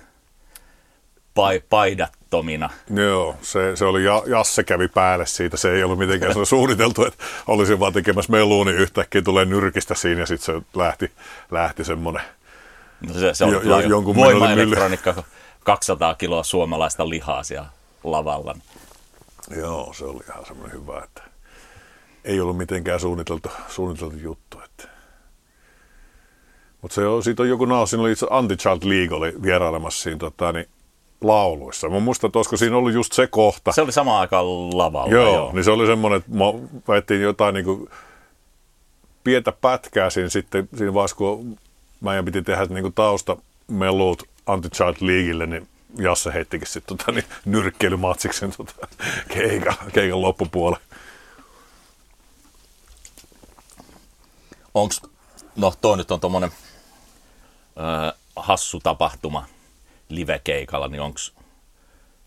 paidattomina. Joo, se, se oli, Jasse kävi päälle siitä, se ei ollut mitenkään suunniteltu, että olisin vaan tekemässä melua, niin yhtäkkiä tulee nyrkistä siinä ja sitten se lähti, lähti semmoinen no se, se jo, jo, jonkun voimaelektroniikka, kaksisataa kiloa suomalaista lihaa siellä lavalla. Joo, se oli ihan semmoinen hyvä, että ei ollut mitenkään suunniteltu, suunniteltu juttu. Mutta siitä on joku naus, siinä oli itse Anti-Child League oli vierailemassa siinä tota, niin, lauluissa. Mä muistan, että olisiko siinä ollut just se kohta. Se oli samaan aikaan lavalla. Joo, joo. Niin se oli semmoinen, että mä vettiin jotain niin kuin pientä pätkää siinä sitten, siinä vaiheessa, kun meidän piti tehdä niin kuin taustamelut Anti-Child Leaguelle, niin Jasse heittikin sitten tota, niin, nyrkkeilymatsiksen tota, keikan, keikan loppupuolelle. Onks, no tuo nyt on tommonen ö, hassu tapahtuma livekeikalla, niin onks,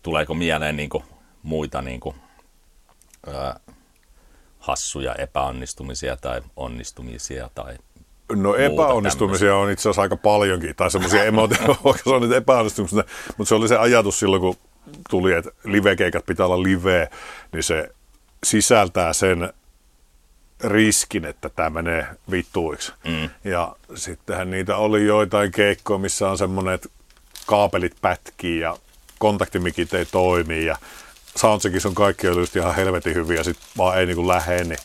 tuleeko mieleen niinku muita niinku, ö, hassuja epäonnistumisia tai onnistumisia tai no epäonnistumisia tämmöistä. On itse asiassa aika paljonkin, tai semmosia emotioita, vaikka se on nyt epäonnistumisia, mutta se oli se ajatus silloin, kun tuli, että livekeikat pitää olla liveä, niin se sisältää sen riskin, että tämä menee vittuiksi. Mm. Ja sittenhän niitä oli joitain keikkoja, missä on semmoinen, että kaapelit pätkii ja kontaktimikit ei toimi ja Soundcheckissa on kaikki ölysti ihan helvetin hyviä, sit vaan ei niinku lähde, niin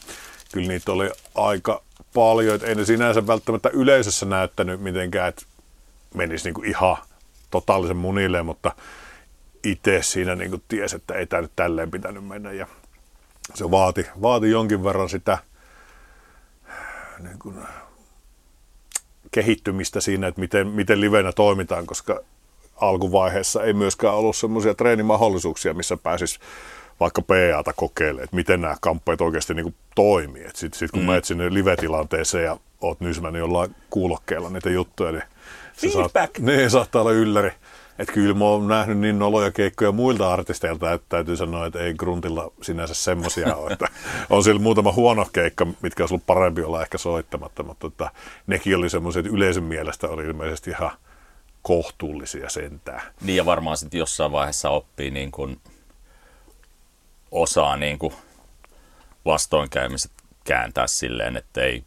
kyllä niitä oli aika paljon, et ei ne sinänsä välttämättä yleisössä näyttänyt mitenkään, että menisi niinku ihan totaalisen munilleen, mutta itse siinä niinku tiesi, että ei tää nyt tälleen pitänyt mennä ja se vaati, vaati jonkin verran sitä niin kuin kehittymistä siinä, että miten, miten livenä toimitaan, koska alkuvaiheessa ei myöskään ollut semmoisia treenimahdollisuuksia, missä pääsis vaikka P A:ta kokeilemaan, että miten nämä kamppeet oikeasti niin kuin toimii. Sitten sit kun mm. menet sinne live-tilanteeseen ja oot nysmännyt jollain kuulokkeella niitä juttuja, niin se saat, niin, saattaa olla ylläri. Että kyllä mä oon nähnyt niin noloja keikkoja muilta artisteilta, että täytyy sanoa, että ei Gruntilla sinänsä semmoisia ole. Että on siellä muutama huono keikka, mitkä olisi ollut parempi olla ehkä soittamatta, mutta että nekin oli semmoisia, että yleisön mielestä oli ilmeisesti ihan kohtuullisia sentään. Niin ja varmaan sitten jossain vaiheessa oppii niin kuin osaa niin kuin vastoinkäymiset kääntää silleen, että ei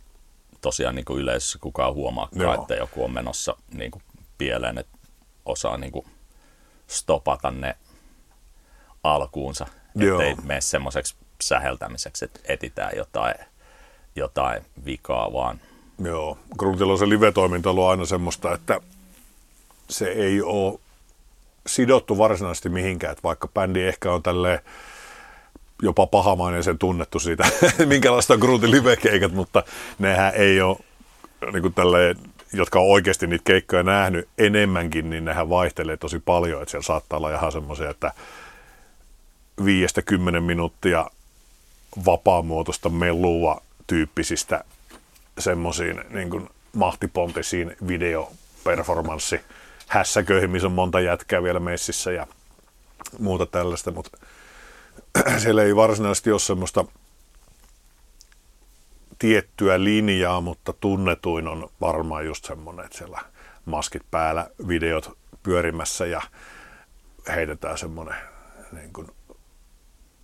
tosiaan niin kuin yleisössä kukaan huomaakaan, joo, että joku on menossa niin kuin pieleen, että osaa niin kuin stopata ne alkuunsa, ettei mene semmoiseksi säheltämiseksi, että etitään jotain, jotain vikaa vaan. Joo, Gruntilla on se live-toiminta ollut aina semmoista, että se ei ole sidottu varsinaisesti mihinkään, että vaikka bändi ehkä on tälleen jopa pahamaineisen tunnettu siitä, minkälaista on Gruntin live-keikat, mutta nehän ei ole niin kuin tälleen, jotka on oikeasti niitä keikkoja nähnyt enemmänkin, niin nehän vaihtelee tosi paljon, että siellä saattaa olla ihan semmoisia, että viidestä kymmenen minuuttia vapaamuotoista melua tyyppisistä semmoisiin niin kuin mahtipontisiin videoperformanssi hässäköihin, missä on monta jätkää vielä messissä ja muuta tällaista, mutta siellä ei varsinaisesti ole semmoista tiettyä linjaa, mutta tunnetuin on varmaan just semmoinen, että siellä maskit päällä, videot pyörimässä ja heitetään semmoinen niin kuin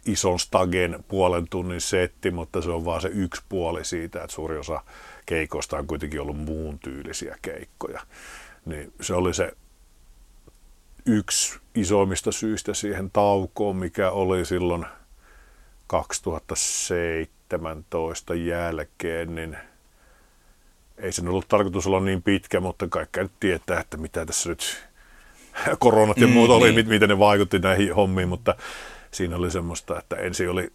ison stagen puolen tunnin setti, mutta se on vaan se yksi puoli siitä, että suurin osa keikoista on kuitenkin ollut muun tyylisiä keikkoja. Niin se oli se yksi isoimmista syistä siihen taukoon, mikä oli silloin kaksituhattaseitsemäntoista jälkeen, niin ei sen ollut tarkoitus olla niin pitkä, mutta kaikki nyt tietää, että mitä tässä nyt koronat ja muut mm, oli, niin. miten ne vaikutti näihin hommiin, mutta siinä oli semmoista, että ensin oli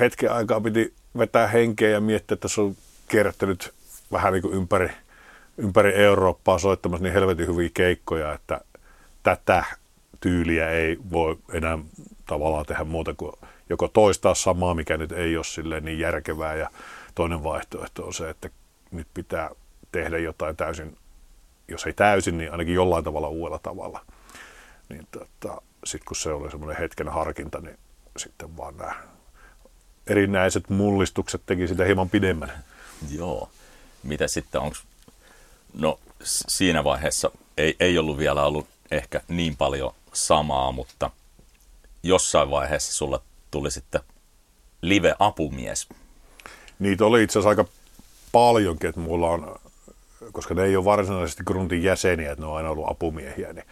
hetken aikaa piti vetää henkeä ja miettiä, että se on kierrättänyt vähän niin kuin ympäri, ympäri Eurooppaa soittamassa niin helvetin hyviä keikkoja, että tätä tyyliä ei voi enää tavallaan tehdä muuta kuin joko toistaa samaa, mikä nyt ei ole silleen niin järkevää, ja toinen vaihtoehto on se, että nyt pitää tehdä jotain täysin, jos ei täysin, niin ainakin jollain tavalla uudella tavalla. Niin tota, sitten kun se oli semmoinen hetken harkinta, niin sitten vaan nämä erinäiset mullistukset teki sitä hieman pidemmän. Joo. Mitä sitten onko? No siinä vaiheessa ei, ei ollut vielä ollut ehkä niin paljon samaa, mutta jossain vaiheessa sulla tuli sitten live-apumies. Niitä oli itse asiassa aika paljonkin, että mulla on, koska ne ei ole varsinaisesti Gruntin jäseniä, että ne on aina ollut apumiehiä, niin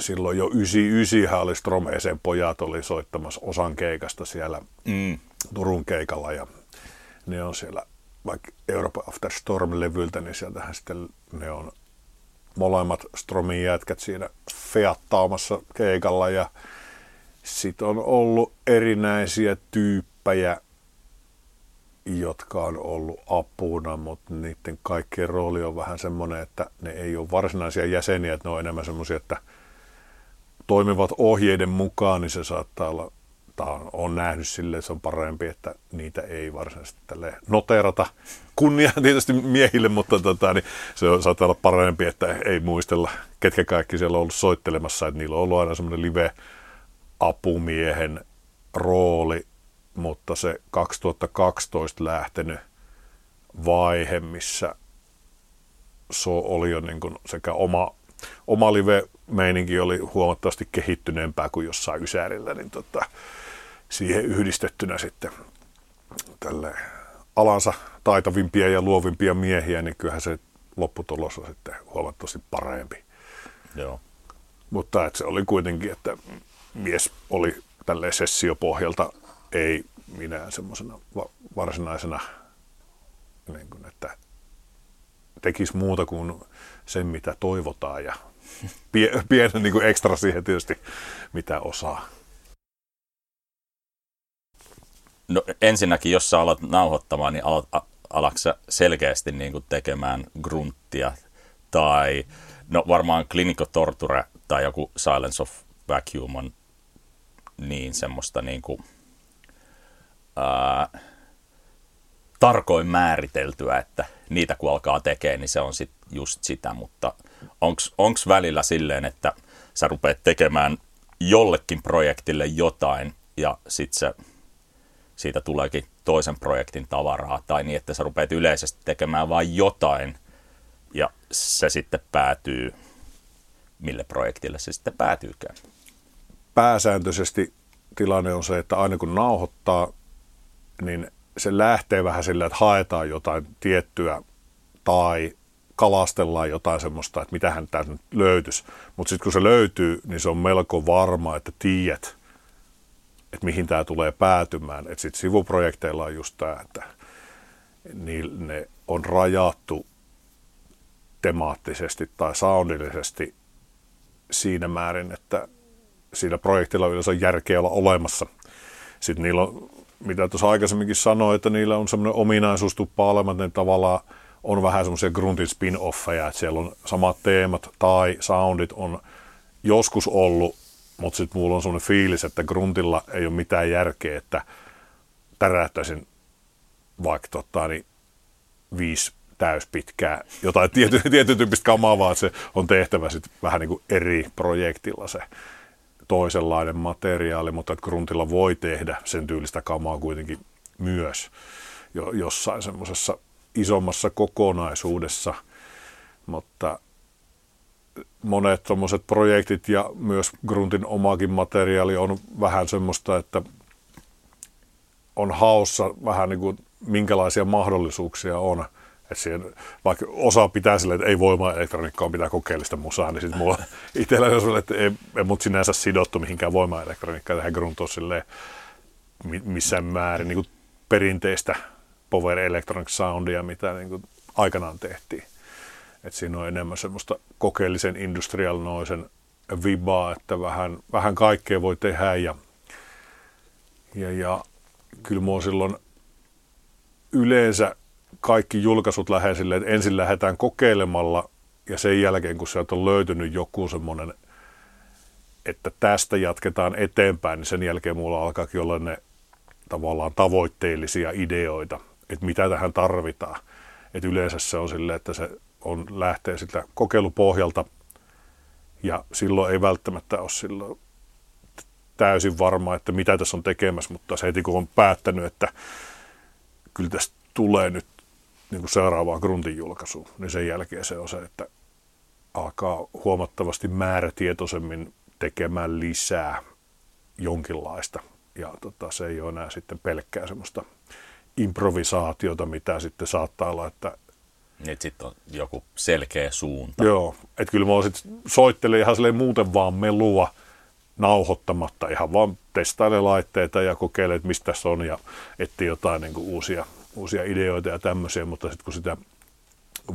silloin jo yhdeksänkymmentäyhdeksän oli Strom.ec:n pojat oli soittamassa osan keikasta siellä mm. Turun keikalla ja ne on siellä vaikka Europe After Storm-levyltä, niin sieltähän sitten ne on molemmat Stromin jätkät siinä feattaamassa keikalla ja sitten on ollut erinäisiä tyyppejä, jotka on ollut apuna, mutta niiden kaikkien rooli on vähän semmoinen, että ne ei ole varsinaisia jäseniä, että ne on enemmän semmoisia, että toimivat ohjeiden mukaan, niin se saattaa olla, tai on nähnyt silleen, että se on parempi, että niitä ei varsinaisesti tälleen noteerata. Kunnia tietysti miehille, mutta tota, niin se saattaa olla parempi, että ei muistella, ketkä kaikki siellä on ollut soittelemassa, että niillä on ollut aina semmoinen live apumiehen rooli, mutta se kaksituhattakaksitoista lähtenyt vaihe, missä se oli jo niin kuin sekä oma, oma live-meininki oli huomattavasti kehittyneempää kuin jossain ysärillä, niin tota, siihen yhdistettynä sitten tälle alansa taitavimpia ja luovimpia miehiä, niin kyllähän se lopputulos on sitten huomattavasti parempi. Joo. Mutta että se oli kuitenkin, että mies oli tälleen sessiopohjalta, ei minä semmoisena va- varsinaisena, niin kuin, että tekisi muuta kuin sen, mitä toivotaan ja pie- pienen niin kuin ekstra siihen tietysti, mitä osaa. No ensinnäkin, jos sä alat nauhoittamaan, niin alat, a, alatko sä selkeästi niin kuin tekemään grunttia tai no varmaan Clinic of Torture tai joku Silence of Vacuum on niin semmoista niin kuin, ää, tarkoin määriteltyä, että niitä kun alkaa tekemään, niin se on sit just sitä, mutta onks, onks välillä silleen, että sä rupeat tekemään jollekin projektille jotain ja sit se siitä tuleekin toisen projektin tavaraa tai niin, että sä rupeat yleisesti tekemään vain jotain ja se sitten päätyy, mille projektille se sitten päätyykään? Pääsääntöisesti tilanne on se, että aina kun nauhoittaa, niin se lähtee vähän sillä, että haetaan jotain tiettyä tai kalastellaan jotain semmoista, että mitähän täältä nyt löytyisi. Mutta sitten kun se löytyy, niin se on melko varma, että tiedät, että mihin tämä tulee päätymään. Että sitten sivuprojekteilla on just tämä, että ne on rajattu temaattisesti tai soundillisesti siinä määrin, että siinä projektilla yleensä on järkeä olla olemassa. Sitten niillä on, mitä tuossa aikaisemminkin sanoin, että niillä on semmoinen ominaisuus tuppaa olemaan, että ne tavallaan on vähän semmoisia gruntin spin-offeja, että siellä on samat teemat tai soundit on joskus ollut, mutta sitten mulla on semmoinen fiilis, että gruntilla ei ole mitään järkeä, että täräyttäisin vaikka tota, niin viisi täyspitkää, jotain tietyn, tietyn tyyppistä kamaa, vaan se on tehtävä sitten vähän niin kuin eri projektilla se toisenlainen materiaali, mutta että gruntilla voi tehdä sen tyylistä kamaa kuitenkin myös jo, jossain semmoisessa isommassa kokonaisuudessa, mutta monet tommoset projektit ja myös gruntin omaakin materiaali on vähän semmoista, että on haussa vähän niin kuin minkälaisia mahdollisuuksia on. Et siihen, vaikka osa pitää silleen, että ei voimaa elektroniikkaan pitää kokeellista musaa, niin sitten mulla itsellään on silleen, että ei, ei mut sinänsä sidottu mihinkään voimaa elektroniikkaan tähän gruntoon silleen missään määrin niin kuin perinteistä power electronic soundia, mitä niin kuin aikanaan tehtiin. Et siinä on enemmän semmoista kokeellisen industrial noisen vibaa, että vähän, vähän kaikkea voi tehdä ja, ja, ja kyllä mua silloin yleensä kaikki julkaisut lähde silleen, että ensin lähdetään kokeilemalla ja sen jälkeen, kun sieltä on löytynyt joku semmoinen, että tästä jatketaan eteenpäin, niin sen jälkeen mulla alkaakin olla ne tavallaan tavoitteellisia ideoita, että mitä tähän tarvitaan. Että yleensä se on silleen, että se on, lähtee siltä kokeilupohjalta ja silloin ei välttämättä ole silloin täysin varma, että mitä tässä on tekemässä, mutta se heti kun on päättänyt, että kyllä tästä tulee nyt niin kuin seuraavaan gruntin julkaisuun, niin sen jälkeen se on se, että alkaa huomattavasti määrätietoisemmin tekemään lisää jonkinlaista. Ja tota, se ei ole enää sitten pelkkää semmoista improvisaatiota, mitä sitten saattaa olla, että... Niin, sitten on joku selkeä suunta. Joo, että kyllä mä sitten soittelen ihan silleen muuten vaan melua nauhoittamatta, ihan vaan testailen laitteita ja kokeilen, että mistä se on ja etsiä jotain niin kuin uusia... uusia ideoita ja tämmöisiä, mutta sitten kun sitä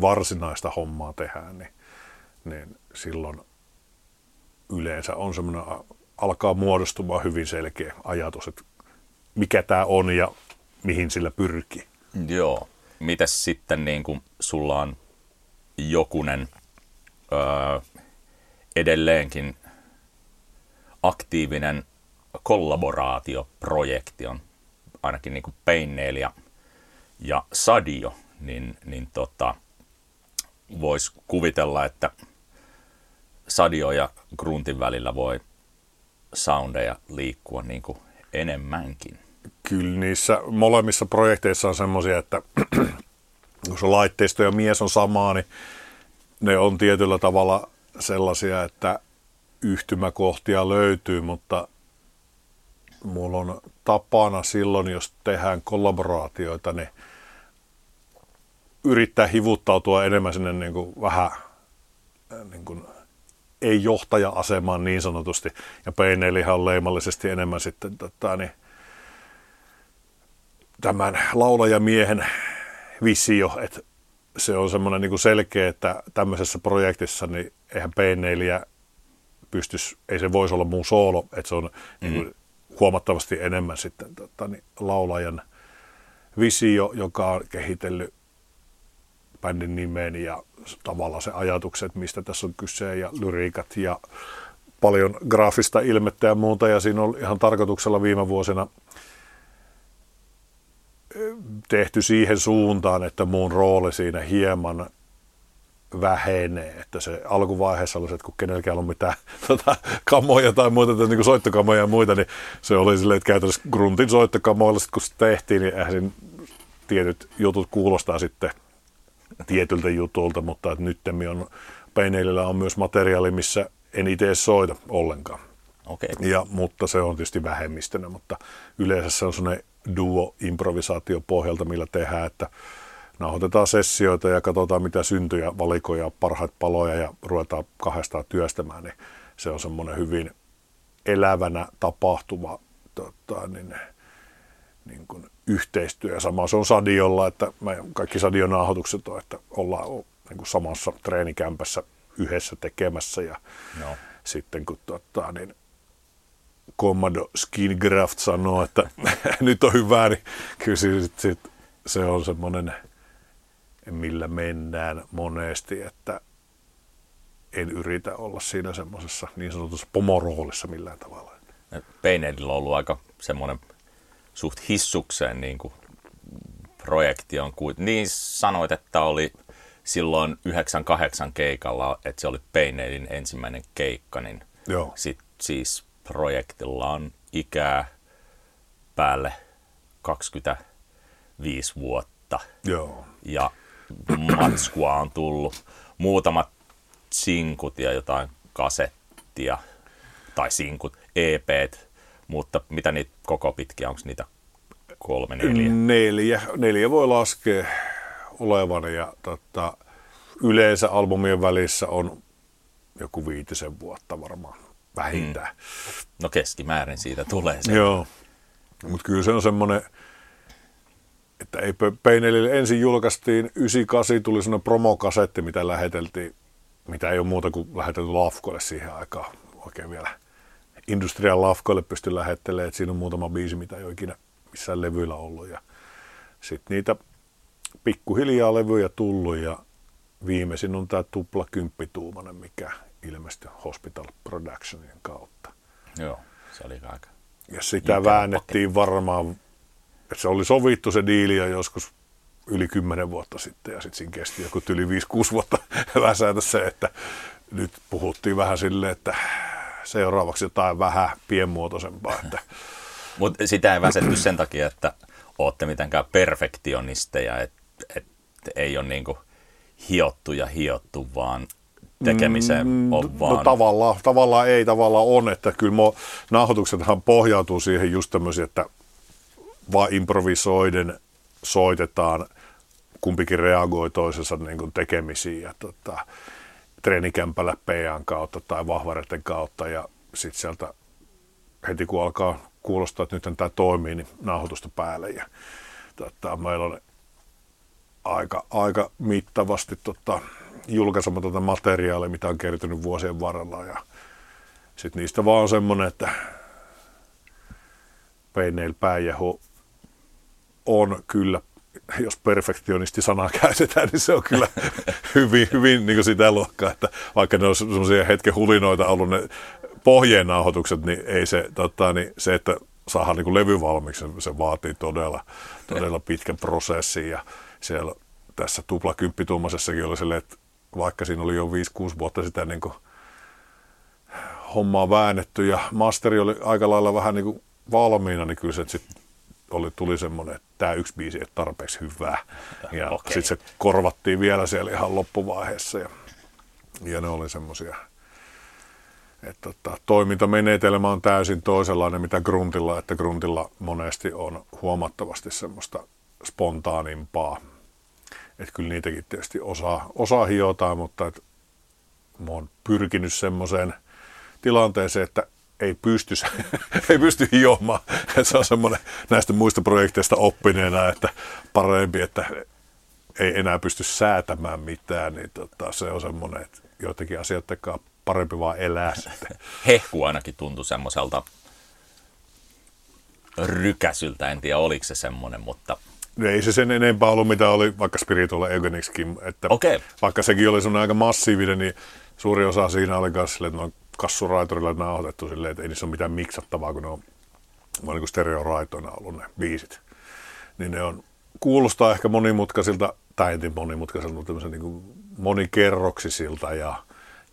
varsinaista hommaa tehdään, niin, niin silloin yleensä on semmoinen, alkaa muodostumaan hyvin selkeä ajatus, että mikä tämä on ja mihin sillä pyrkii. Joo. Mitäs sitten niin kun sulla on jokunen öö, edelleenkin aktiivinen kollaboraatioprojekti on ainakin niin kun Peineilijä ja Sadio, niin, niin tota, voisi kuvitella, että Sadio ja gruntin välillä voi soundeja liikkua niin kuin enemmänkin. Kyllä niissä molemmissa projekteissa on semmoisia, että kun se laitteisto ja mies on samaa, niin ne on tietyllä tavalla sellaisia, että yhtymäkohtia löytyy, mutta mulla on tapana silloin, jos tehdään kollaboraatioita, niin yrittää hivuttautua enemmän sinne niin kuin vähän niin kuin ei johtaja-asemaan niin sanotusti. Ja Peineilijä on leimallisesti enemmän sitten tota, niin, tämän laulajamiehen visio, että se on semmoinen niin kuin selkeä, että tämmöisessä projektissa niin eihän Peineilijä pystyisi, ei se voisi olla mun soolo, että se on mm-hmm. niin kuin, huomattavasti enemmän sitten tota, niin, laulajan visio, joka on kehitellyt bändin nimen ja tavallaan se ajatukset, mistä tässä on kyse ja lyriikat ja paljon graafista ilmettä ja muuta. Ja siinä on ihan tarkoituksella viime vuosina tehty siihen suuntaan, että mun rooli siinä hieman vähenee. Että se alkuvaiheessa oli se, että kun kenelläkään on mitään tota, kamoja tai muuta, tai niin soittokamoja ja muita, niin se oli silleen, että käytännössä Gruntin soittokamoilla, sit kun se tehtiin, niin eihän tietyt jutut kuulostaa sitten tietyltä jutulta, mutta nyt on Peineilijällä on myös materiaali, missä en itse soita ollenkaan. Okay. Ja, mutta se on tietysti vähemmistönä, mutta yleensä se on sellainen duo-improvisaatio pohjalta, millä tehdään, että nauhoitetaan sessioita ja katsotaan mitä syntyy ja valikoja, parhaita paloja ja ruvetaan kahdestaan työstämään, niin se on semmoinen hyvin elävänä tapahtuva tota, niin, niin kuin yhteistyö. Sama se on Sadiolla, että kaikki Sadion nauhoitukset on, että ollaan niin kuin samassa treenikämpässä yhdessä tekemässä ja no. sitten kun tota, niin, Commando Skingraft sanoo, että nyt on hyvä, niin kyllä sit, sit, se on semmoinen, millä mennään monesti, että en yritä olla siinä semmoisessa niin sanotussa pomoroolissa millään tavalla. Peineilijällä on ollut aika semmoinen suht hissukseen niin kuin projekti on kuitenkin. Niin sanoit, että oli silloin yhdeksänkymmentäkahdeksan keikalla, että se oli Peineilijän ensimmäinen keikka, niin sitten siis projektilla on ikää päälle kaksikymmentäviisi vuotta. Joo. Ja matskua on tullut muutamat sinkut ja jotain kasettia tai sinkut, E P:t, mutta mitä niitä koko pitkiä, onko niitä kolme, neljä? Neljä, neljä voi laskea olevan ja tota, yleensä albumien välissä on joku viitisen vuotta varmaan. Vähintään. Mm. No keskimäärin siitä tulee se. Joo, mutta kyllä se on semmoinen, että ei Peineilijälle ensin julkaistiin, yhdeksänkymmentäkahdeksan tuli semmoinen promokasetti, mitä läheteltiin, mitä ei ole muuta kuin lähetelty lafkoille siihen aikaan. Oikein vielä industrial lafkoille pystyi lähettelemään, että siinä on muutama biisi, mitä ei ole ikinä missään levyillä ollut. Sitten niitä pikkuhiljaa levyjä tullut ja viimeisin on tämä tupla kymppituumainen, mikä ilmestyi Hospital Productionien kautta. Joo, se oli aika. Ja sitä väännettiin paketti. Varmaan, että se oli sovittu se diili jo joskus yli kymmenen vuotta sitten, ja sitten siinä kesti joku yli viisi kuusi vuotta väsätä se, että nyt puhuttiin vähän silleen, että seuraavaksi jotain vähän pienmuotoisempaa. Että... Mutta sitä ei väsetty sen takia, että ootte mitenkään perfektionisteja, että et, ei ole niinku hiottu ja hiottu, vaan... tekemiseen on vaan... No tavallaan, tavallaan ei, tavallaan on, että kyllä mun nauhoituksethan pohjautuu siihen just tämmöisiä, että vaan improvisoiden soitetaan, kumpikin reagoi toisensa niin kuin tekemisiin ja tota, treenikämpällä P A:n kautta tai vahvareiden kautta ja sitten sieltä heti kun alkaa kuulostaa, että nyt tämä toimii, niin nauhoitusta päälle ja tota, meillä on aika, aika mittavasti... Tota, julkaisematonta materiaalia, mitä on kertynyt vuosien varrella ja sitten niistä vaan on semmoinen, että Peineilijä on kyllä, jos perfektionisti sanaa käytetään, niin se on kyllä hyvin, hyvin niin kuin sitä luokkaa, että vaikka ne on semmoisia hetken hulinoita ollut ne pohjeen nauhoitukset, niin ei se, tota, niin se että saadaan niin kuin levy valmiiksi, se vaatii todella, todella pitkän prosessin ja siellä tässä tuplakymppitummasessakin oli silleen, että vaikka siinä oli jo viisi kuusi vuotta sitä niin kuin hommaa väännetty ja masteri oli aika lailla vähän niin kuin valmiina, niin kyllä se sitten tuli semmoinen, että tämä yksi biisi ei tarpeeksi hyvää. Ja okay. Sitten se korvattiin vielä siellä ihan loppuvaiheessa ja, ja ne oli semmoisia, että tota, toimintamenetelmä on täysin toisenlainen mitä Gruntilla, että Gruntilla monesti on huomattavasti semmoista spontaanimpaa. Että kyllä niitäkin tietysti osaa, osaa hiotaan, mutta kun mä oon pyrkinyt semmoiseen tilanteeseen, että ei pysty, ei pysty hiomaan. Se on semmoinen näistä muista projekteista oppineena, että parempi, että ei enää pysty säätämään mitään. Niin tota, se on semmoinen, että joitakin asioita parempi vaan elää sitten. Hehku ainakin tuntui semmoiselta rykäsyltä, en tiedä oliko se semmoinen, mutta... Ei se sen enempää ollut, mitä oli vaikka Spiritual Eugenicskin, että okay. Vaikka sekin oli semmoinen aika massiivinen, niin suuri osa siinä oli myös silleen, että ne on kassuraitorilla, että nämä on otettu silleen, että ei niissä ole mitään miksattavaa, kun ne on vaan niin kuin stereoraitoina ollut ne biisit. Niin ne on, kuulostaa ehkä monimutkaisilta, tai entin monimutkaisilta, mutta tämmöisen niin kuin monikerroksisilta ja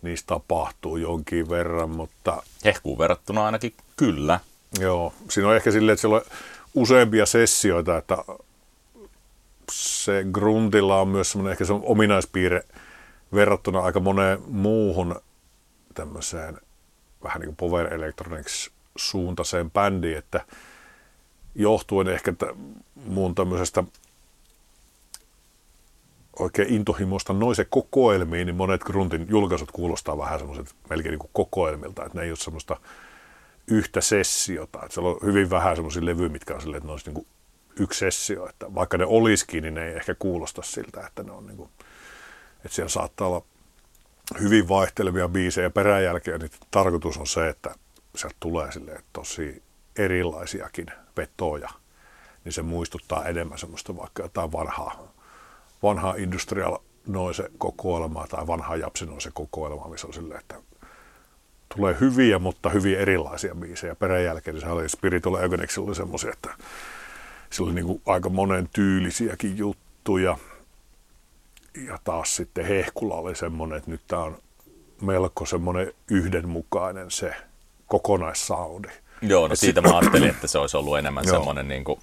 niistä tapahtuu jonkin verran, mutta... Hehkuun verrattuna ainakin kyllä. Joo, siinä on ehkä silleen, että siellä on useampia sessioita, että se Gruntilla on myös semmoinen ehkä semmoinen ominaispiirre verrattuna aika moneen muuhun tämmöiseen vähän niin kuin power electronics suuntaiseen bändiin, että johtuen ehkä t- muun tämmöisestä oikein intohimosta noise kokoelmiin, niin monet Gruntin julkaisut kuulostaa vähän semmoiset melkein niin kuin kokoelmilta, että ne ei ole semmoista yhtä sessiota, että siellä on hyvin vähän semmoisia levyjä, mitkä on silleen, että ne olisi niin kuin yksi sessio, että vaikka ne olisikin, niin ne ei ehkä kuulosta siltä, että ne on niin kuin, että siellä saattaa olla hyvin vaihtelevia biisejä peräjälkeen, niin tarkoitus on se, että sieltä tulee silleen tosi erilaisiakin vetoja, niin se muistuttaa enemmän semmoista vaikka jotain vanhaa, vanhaa industrial noise kokoelmaa tai vanhaa japsi noise kokoelmaa, missä on silleen, että tulee hyviä, mutta hyvin erilaisia biisejä peräjälkeen, niin se oli Spiritual Eugenicilla semmoisia, että sillä oli niin kuin aika monen tyylisiäkin juttuja. Ja taas sitten Hehkula oli semmoinen, että nyt tämä on melko semmoinen yhdenmukainen se kokonaissaundi. Joo, no et siitä sit... mä ajattelin, että se olisi ollut enemmän joo. semmoinen niin kuin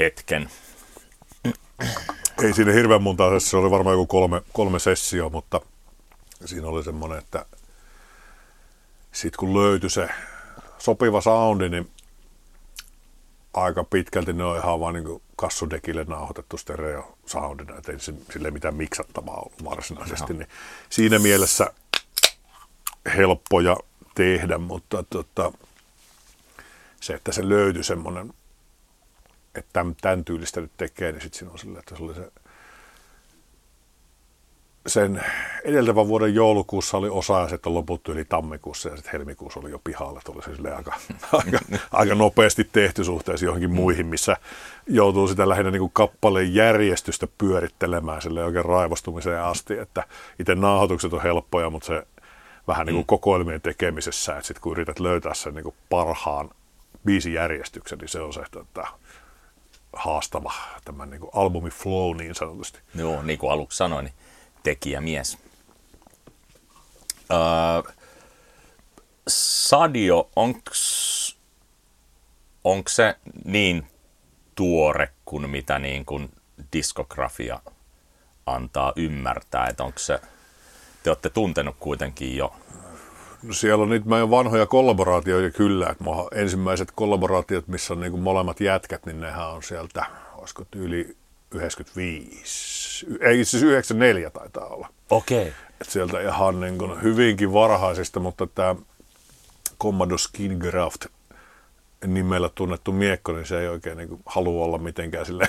hetken. Ei siinä hirveän monta, se oli varmaan joku kolme, kolme sessioa, mutta siinä oli semmoinen, että sitten kun löytyi se sopiva soundi, niin aika pitkälti ne on ihan vaan niin kassudekille nauhoitettu stereo-soundina, ettei sille mitään miksattavaa ollut varsinaisesti. Niin siinä mielessä helppoja tehdä, mutta tota, se, että se löytyi semmoinen, että tämän, tämän tyylistä nyt tekee, niin sitten siinä on silleen, että se oli se sen edeltävän vuoden joulukuussa oli osa ja sitten loputtu yli tammikuussa ja sitten helmikuussa oli jo pihalla. Tuli se aika, aika, aika nopeasti tehty suhteessa johonkin muihin, missä joutuu sitä lähinnä niin kuin kappaleen järjestystä pyörittelemään sille oikein raivostumiseen asti. Että itse nauhoitukset on helppoja, mutta se vähän niin kuin kokoelmien tekemisessä, että sitten kun yrität löytää sen niin kuin parhaan biisijärjestyksen, niin se on se, että haastava tämän niin kuin albumin flow niin sanotusti. Joo, niin kuin aluksi sanoin, niin tekijämies. Öö, Sadio, onks, onks se niin tuore kuin mitä niin kuin diskografia antaa ymmärtää? Et onks se, te olette tuntenut kuitenkin jo. No siellä on nyt meidän vanhoja kollaboraatioita kyllä. Et ensimmäiset kollaboraatiot, missä on niin kuin molemmat jätkät, niin nehän on sieltä, olisiko tyyli yhdeksänkymmentäviisi, ei siis yhdeksänkymmentäneljä taitaa olla. Okei. Et sieltä ihan niin kuin hyvinkin varhaisista, mutta tämä Commodore Skingraft nimellä tunnettu miekko, niin se ei oikein niin kuin halua olla mitenkään sille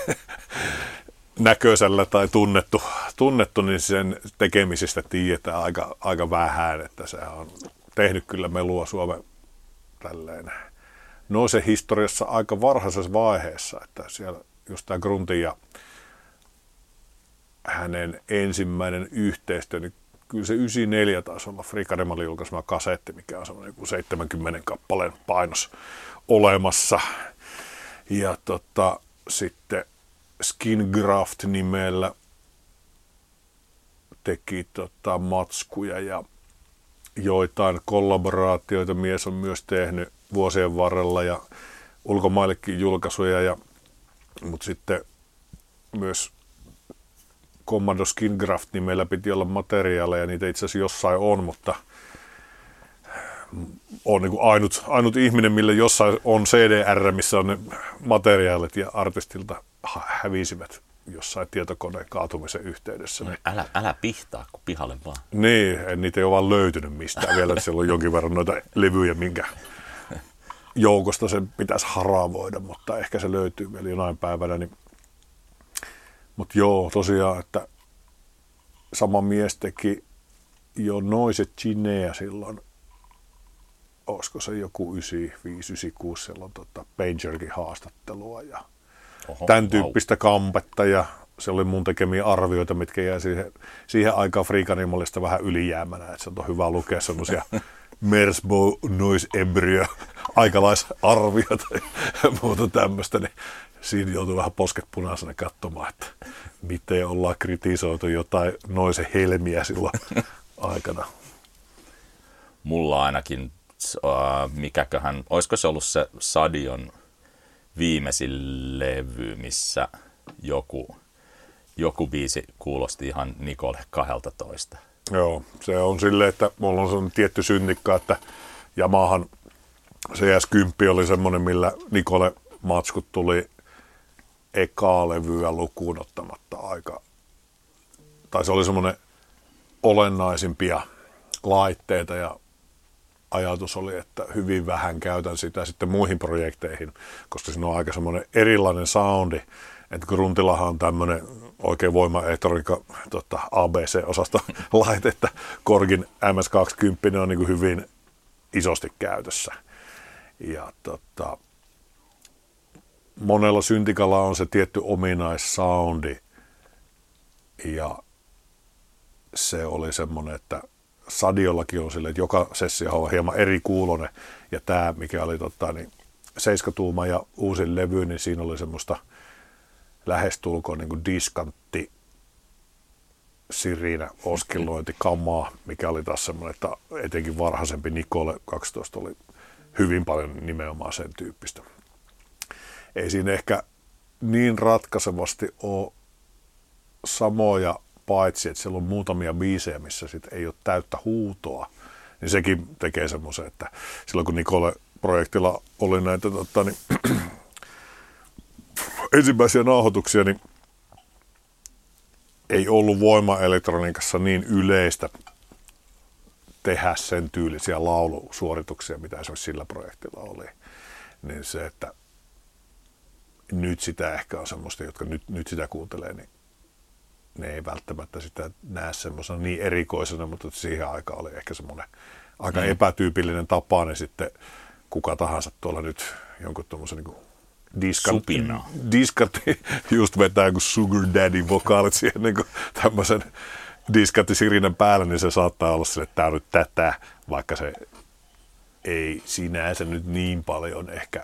näköisellä tai tunnettu, tunnettu, niin sen tekemisistä tiedetään aika, aika vähän, että se on tehnyt kyllä melua Suomen tälleen noisen historiassa aika varhaisessa vaiheessa, että siellä just tämä Gruntin ja hänen ensimmäinen yhteistyö, niin kyllä se yhdeksänkymmentäneljä taisi olla Freak Animalin julkaisema kasetti, mikä on semmoinen joku seitsemänkymmenen kappaleen painos olemassa. Ja tota, sitten Skingraft nimellä teki tota, matskuja ja joitain kollaboraatioita mies on myös tehnyt vuosien varrella ja ulkomaillekin julkaisuja. Ja, mutta sitten myös Commodore Skingraft, niin meillä piti olla materiaaleja, niitä itse asiassa jossain on, mutta on niin kuin ainut, ainut ihminen, millä jossain on C D R, missä on ne materiaalit ja artistilta hävisivät jossain tietokoneen kaatumisen yhteydessä. Niin... Älä, älä pihtaa, kun pihalle vaan. Niin, en niitä ei ole vaan löytynyt mistään vielä, että siellä on jonkin verran noita levyjä, minkä joukosta sen pitäisi haravoida, mutta ehkä se löytyy vielä jonain päivänä. Niin... Mutta joo, tosiaan, että sama mies teki jo Noisecast silloin, olisiko se joku yhdeksänkymmentäviisi yhdeksänkymmentäkuusi, siellä on tota Painjerkin haastattelua ja oho, tämän tyyppistä wow. kampetta, ja se oli mun tekemiä arvioita, mitkä jäi siihen, siihen aikaan Freak Animalista vähän ylijäämänä, että se on hyvä lukea semmoisia Mersbo Noise Embryo aikalaisarvioita ja muuta tämmöistä, niin siinä joutui vähän posket punaisena katsomaan, että miten ollaan kritisoitu jotain Noisen helmiä silloin aikana. Mulla ainakin, äh, mikäköhän, olisiko se ollut se Sadion viimeisin levy, missä joku, joku biisi kuulosti ihan Nicole kaksitoista. Joo, se on silleen, että mulla on sellainen tietty syntikka, että Yamahan C S kymmenen oli semmoinen, millä Nicole matskut tuli ekaa levyä lukuun ottamatta aika, tai se oli semmoinen olennaisimpia laitteita, ja ajatus oli, että hyvin vähän käytän sitä sitten muihin projekteihin, koska siinä on aika semmoinen erilainen soundi, että Gruntillahan on tämmöinen oikein voimaelektroniikka tota, A B C-osasta laite, että Korgin M S kaksikymmentä on niin kuin hyvin isosti käytössä. Ja tota, monella syntikalla on se tietty ominaissoundi, ja se oli semmoinen, että Sadiollakin on silleen, että joka sessio on hieman eri kuulonen, ja tämä, mikä oli tota, niin seiskatuuma ja uusin levy, niin siinä oli semmoista lähestulkoon niin kuin diskantti sirinä oskillointikamaa, mikä oli taas semmoinen, että etenkin varhaisempi Nicole kaksitoista oli hyvin paljon nimenomaan sen tyyppistä. Ei siinä ehkä niin ratkaisevasti ole samoja, paitsi että siellä on muutamia biisejä, missä sit ei ole täyttä huutoa, niin sekin tekee semmoisen, että silloin kun Nicole-projektilla oli näitä totta, niin ensimmäisiä nauhoituksia, niin ei ollut voimaelektroniikassa niin yleistä tehdä sen tyylisiä laulusuorituksia, mitä esimerkiksi sillä projektilla oli. Niin se, että nyt sitä ehkä on semmoista, jotka nyt, nyt sitä kuuntelee, niin ne ei välttämättä sitä näe semmoisena niin erikoisena, mutta siihen aikaan oli ehkä semmoinen aika mm. epätyypillinen tapa, niin sitten kuka tahansa tuolla nyt jonkun tuommoisen niin kuin diskartti, diskartti just vetää joku sugar daddy -vokaalit siihen niin kuin tämmöisen diskarttisirinän päälle, niin se saattaa olla sille, että tämä on nyt tätä, vaikka se ei sinänsä nyt niin paljon ehkä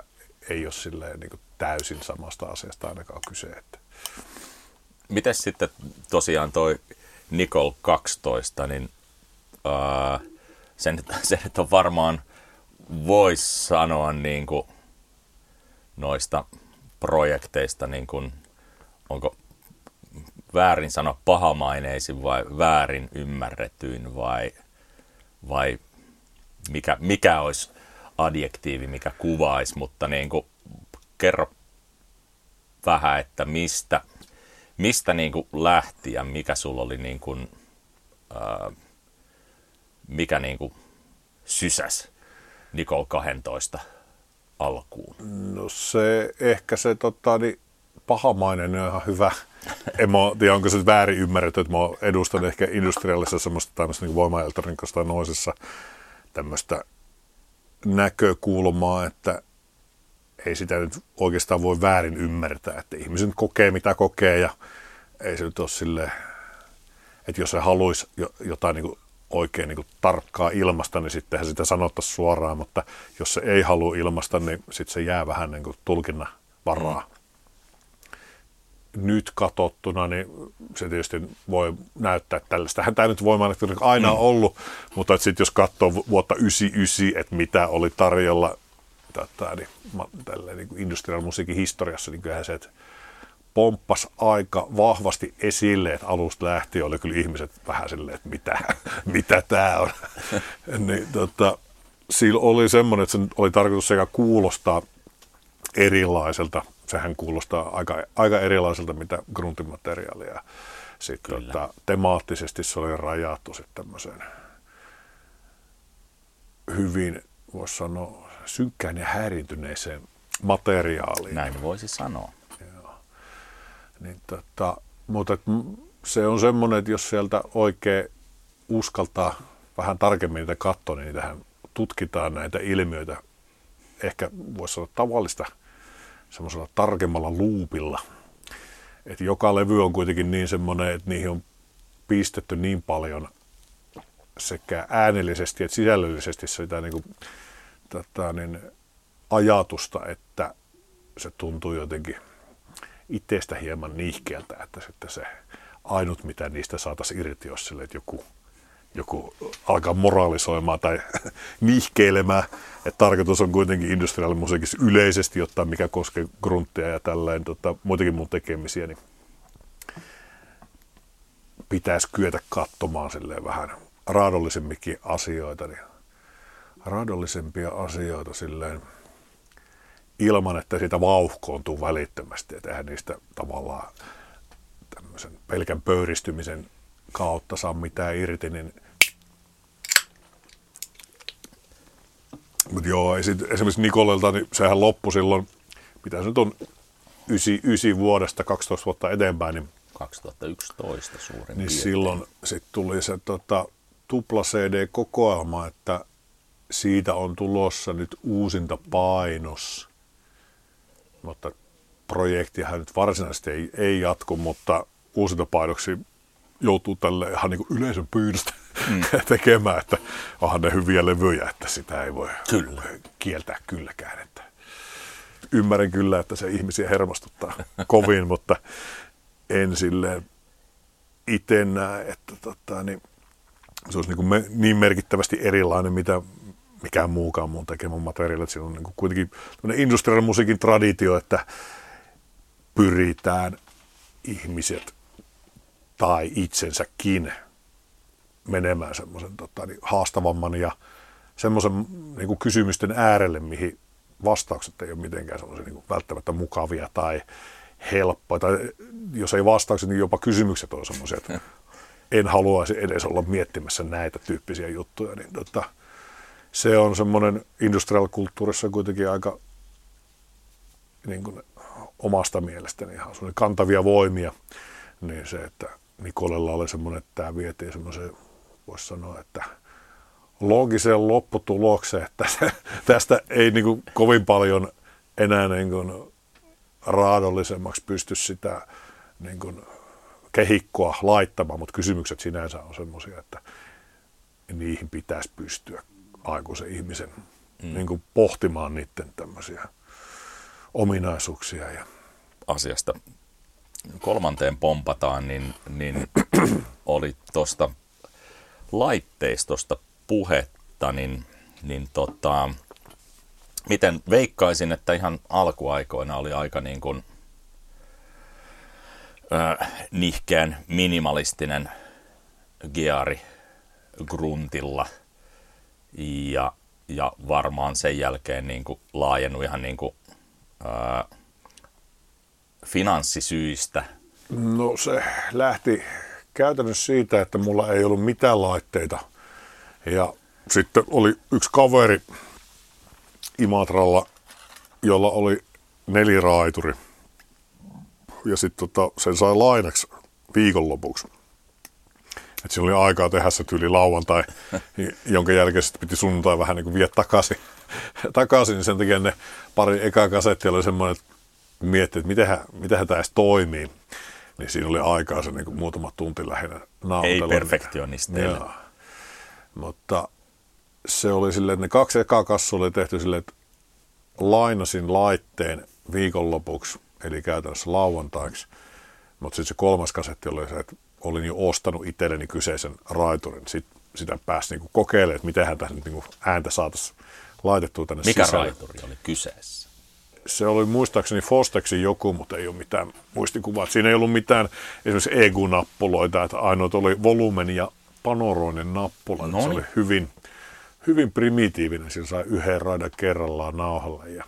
ei ole silleen niin kuin täysin samasta asiasta ainakaan kyse, että mites sitten tosiaan toi Nicole kaksitoista, niin ää, sen, sen nyt on varmaan, voisi sanoa niin kuin noista projekteista, niin kuin, onko väärin sanoa pahamaineisin vai väärin ymmärretyin vai, vai mikä, mikä olisi adjektiivi, mikä kuvaisi, mutta niin kuin, kerro vähän, että mistä... Mistä niin kuin lähti ja mikä sulla oli niin kuin, ää, mikä niin kuin sysäs Nicole kaksitoista alkuun? No se ehkä se tota, niin pahamainen on ihan hyvä. En mä tiedä, onko se väärin ymmärretty, että mä edustan ehkä industriaalisessa semmoista tämmöistä niin voimaelektroniikassa tai noisessa tämmöistä näkökulmaa, että ei sitä nyt oikeastaan voi väärin ymmärtää, että ihmiset kokee mitä kokee ja ei se nyt ole silleen, että jos se haluaisi jotain niin kuin oikein niin kuin tarkkaa ilmasta, niin sittenhän sitä sanottaisi suoraan, mutta jos se ei halua ilmasta, niin sitten se jää vähän niin kuin tulkinnan varaa. Mm. Nyt katsottuna, niin se tietysti voi näyttää, että tällaistähän tämä nyt voimaan aina on ollut, mm. mutta sitten jos katsoo vuotta yhdeksänkymmentäyhdeksän, että mitä oli tarjolla, Tätä, niin, tälle, niin kuin industrial musiikin historiassa, niin kyllähän se, että pomppasi aika vahvasti esille, että alusta lähtien oli kyllä ihmiset vähän silleen, että mitä, mitä tää on. niin, tota, sillä oli semmoinen, että se oli tarkoitus sekä kuulostaa erilaiselta. Sehän kuulostaa aika, aika erilaiselta, mitä gruntimateriaalia. Sitten tota, temaattisesti se oli rajattu sitten tämmöiseen hyvin, voisi sanoa, synkkään ja häirintyneeseen materiaaliin. Näin voisi sanoa. Joo. Niin, tota, mutta se on semmoinen, että jos sieltä oikein uskaltaa vähän tarkemmin niitä katsoa, niin niitähän tutkitaan näitä ilmiöitä. Ehkä voisi sanoa tavallista semmoisella tarkemmalla luupilla. Että joka levy on kuitenkin niin semmoinen, että niihin on pistetty niin paljon sekä äänellisesti että sisällöllisesti sitä niin kuin, tätä, niin, ajatusta, että se tuntuu jotenkin itsestä hieman niihkeältä, että sitten se ainut, mitä niistä saataisiin irti, jos sille, että joku, joku alkaa moralisoimaan tai nihkeilemään. Että tarkoitus on kuitenkin industriaalimusiikissa yleisesti ottaa, mikä koskee grunttia ja tällainen, tota, muitakin mun tekemisiä, niin pitäisi kyetä katsomaan silleen vähän raadollisemmikin asioita, niin raadollisempia asioita silleen ilman, että siitä vauhkoontuu välittömästi, että eihän niistä tavallaan tämmöisen pelkän pöyristymisen kautta saa mitään irti, niin mut joo, esimerkiksi Nicolelta, niin sehän loppui silloin, mitä se nyt on, yhdeksänkymmentäyhdeksän vuodesta kaksitoista vuotta eteenpäin, niin kaksituhattayksitoista suurin niin piirtein. Silloin sit tuli se tota, tupla C D-kokoelma, että siitä on tulossa nyt uusinta painos, mutta projektihan nyt varsinaisesti ei, ei jatku, mutta uusinta painoksi joutuu tälle ihan niin kuin yleisön pyydöstä mm. tekemään, että onhan ne hyviä levyjä, että sitä ei voi kyllä. kieltää kylläkään. Että ymmärrän kyllä, että se ihmisiä hermostuttaa kovin, mutta en silleen itse näe, että tota, niin, se olisi niin, kuin me, niin merkittävästi erilainen, mitä mikään muukaan mun tekemän materiaali. Että siinä on niin kuin kuitenkin industriaalimusiikin traditio, että pyritään ihmiset tai itsensäkin menemään semmoisen tota, niin haastavamman ja semmoisen niin kuin kysymysten äärelle, mihin vastaukset ei ole mitenkään semmoisia niin kuin välttämättä mukavia tai helppoja. Tai jos ei vastaukset, niin jopa kysymykset on semmoisia, että en haluaisi edes olla miettimässä näitä tyyppisiä juttuja. Niin, tota, se on semmoinen industrial-kulttuurissa kuitenkin aika niin kuin, omasta mielestäni ihan semmoinen kantavia voimia. Niin se, että Nicolella oli semmoinen, että tämä vietiin semmoiseen, voisi sanoa, että loogiseen lopputulokseen, että se, tästä ei niin kuin kovin paljon enää niin kuin raadollisemmaksi pysty sitä niin kuin kehikkoa laittamaan, mutta kysymykset sinänsä on semmoisia, että niihin pitäisi pystyä aikuisen ihmisen mm. niin kuin pohtimaan niiden tämmöisiä ominaisuuksia. Ja asiasta kolmanteen pompataan, niin, niin oli tuosta laitteistosta puhetta, niin, niin tota, miten veikkaisin, että ihan alkuaikoina oli aika niin kuin, äh, nihkeän minimalistinen geari gruntilla ja, ja varmaan sen jälkeen niin kuin laajennut ihan niin kuin, äh, finanssisyistä? No se lähti käytännössä siitä, että mulla ei ollut mitään laitteita. Ja sitten oli yksi kaveri Imatralla, jolla oli neliraituri. Ja sitten tota, sen sai lainaksi viikonlopuksi. Et siinä oli aikaa tehdä se tyyli lauantai, jonka jälkeen sitten piti sunnuntai vähän niin kuin viedä takaisin. takaisin. Sen takia ne pari ekaa kasettia oli semmoinen, miettii, että mitähän, mitähän tämä edes toimii, niin siinä oli aikaa se niin muutama tunti lähinnä nautella. Ei perfektionisteille. Mutta se oli silleen, että ne kaksi ekaa kassua oli tehty silleen, että lainasin laitteen viikonlopuksi, eli käytännössä lauantaiksi, mutta sitten se kolmas kasetti oli se, että olin jo ostanut itselleni kyseisen raiturin. Sitten sitä pääsi niin kokeilemaan, että mitähän tässä nyt niin ääntä saataisiin laitettua tänne Mikä sisälle. Mikä raituri oli kyseessä? Se oli muistaakseni Fostexin joku, mutta ei ole mitään muistikuvaa. Siinä ei ollut mitään esimerkiksi E G U-nappuloita, että ainoat oli volumen ja panoroinen nappula. Noniin. Se oli hyvin, hyvin primitiivinen. Siinä sai yhden raidan kerrallaan nauhalle ja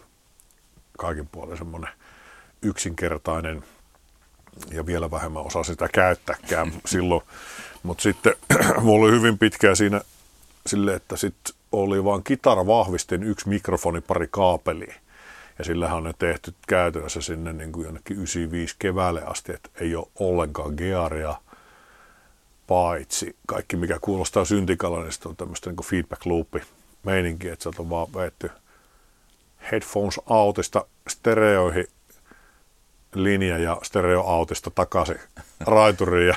kaikin puolin semmoinen yksinkertainen ja vielä vähemmän osaa sitä käyttääkään silloin. Mutta sitten mulla oli hyvin pitkään siinä sille, että sitten oli vaan kitaravahvistin, yksi mikrofoni, pari kaapelia. Ja sillähän on ne tehty käytännössä sinne niin kuin jonnekin yhdeksänkymmentäviisi keväälle asti, että ei ole ollenkaan gearia, paitsi kaikki mikä kuulostaa syntikalla, niin sitten on tämmöistä niin kuin feedback loopi meininki, että sieltä on vaan vetty headphones outista stereoihin linja ja stereoautista takaisin raituriin ja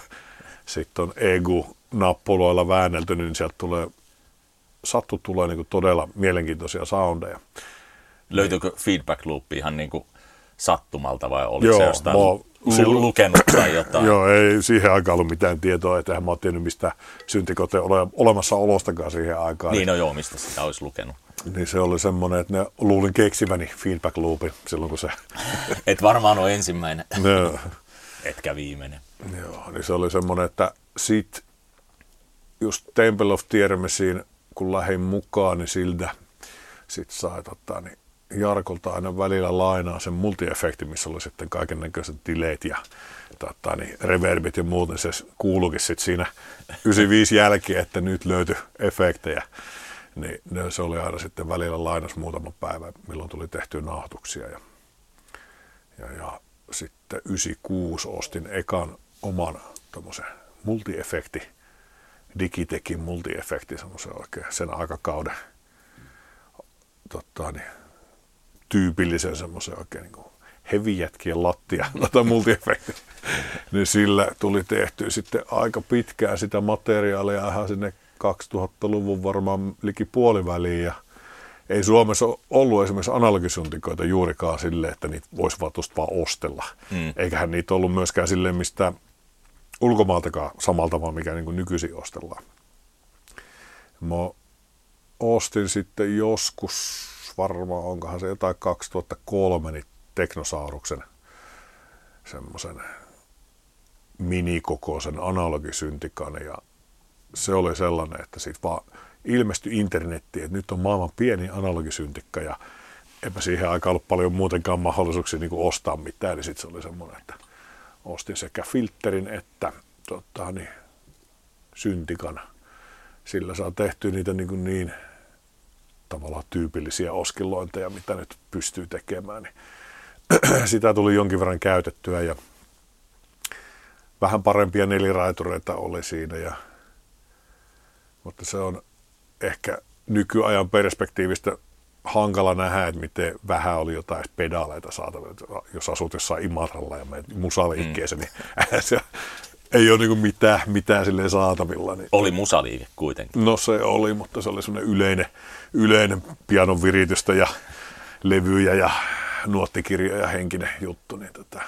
sitten on E G U-nappuloilla väännelty, niin sieltä tulee, sattu tulee niin kuin todella mielenkiintoisia soundeja. Löytyykö feedback loop ihan niin kuin sattumalta vai oliko se jostain lu- lu- lukenut tai jotain? Joo, ei siihen aikaan ollut mitään tietoa, että mä oon tiennyt mistä syntikoteen ole, olemassa olostakaan siihen aikaan. Niin no joo, mistä sitä olisi lukenut. Niin se oli semmoinen, että ne luulin keksiväni feedback loopin silloin kun se... Et varmaan ole ensimmäinen, no. Etkä viimeinen. Joo, niin se oli semmoinen, että sit just Temple of Tiermesiin kun lähdin mukaan, niin siltä sit sai tota niin Jarkolta aina välillä lainaa sen multi-efekti, missä oli sitten kaikennäköiset dileet ja tota, niin, reverbit ja muuten. Se kuuluikin sitten siinä yhdeksänkymmentäviisi jälkeen, että nyt löytyi efektejä. Niin, ne, se oli aina sitten välillä lainas muutama päivä, milloin tuli tehtyä nauhoituksia. Ja, ja, ja sitten yhdeksänkymmentäkuusi ostin ekan oman tommosen multi-efekti, Digitekin multi-efekti, semmoisen oikein sen aikakauden totta niin tyypillisen semmoisen oikein niin kuin hevijätkien lattia tai multi-efekti. Niin sillä tuli tehtyä sitten aika pitkään sitä materiaalia ihan sinne kaksituhattaluvun varmaan liki puoliväliin. Ja ei Suomessa ollut esimerkiksi analogisyntikoita juurikaan silleen, että niitä voisi vaan tuosta vaan ostella. Mm. Eiköhän niitä ollut myöskään silleen mistä ulkomaaltakaan samalla tavalla, mikä niin kuin nykyisin ostellaan. Mä ostin sitten joskus... varmaan onkohan se jotain kaksituhattakolme, niin Teknosauruksen semmoisen minikokoisen analogisyntikan. Ja se oli sellainen, että siitä vaan ilmestyi internettiin, että nyt on maailman pieni analogisyntikka ja eipä siihen aikaan ollut paljon muutenkaan mahdollisuuksia niin kuin ostaa mitään. Niin sitten se oli semmoinen, että ostin sekä filterin että tota, niin, syntikan. Sillä saa tehtyä niitä niin kuin niin tavallaan tyypillisiä oskillointeja, mitä nyt pystyy tekemään. Niin sitä tuli jonkin verran käytettyä ja vähän parempia neliraitureita oli siinä. Ja, mutta se on ehkä nykyajan perspektiivistä hankala nähdä, että miten vähän oli jotain pedaaleita saatavilla. Jos asut jossain Imatralla ja menet musaliikkeeseen, mm. niin se ei ole niin mitään, mitään silleen saatavilla. Niin. Oli musaliike kuitenkin. No se oli, mutta se oli semmoinen yleinen, yleinen pianon viritystä ja levyjä ja nuottikirjoja henkinen juttu. Niin tota,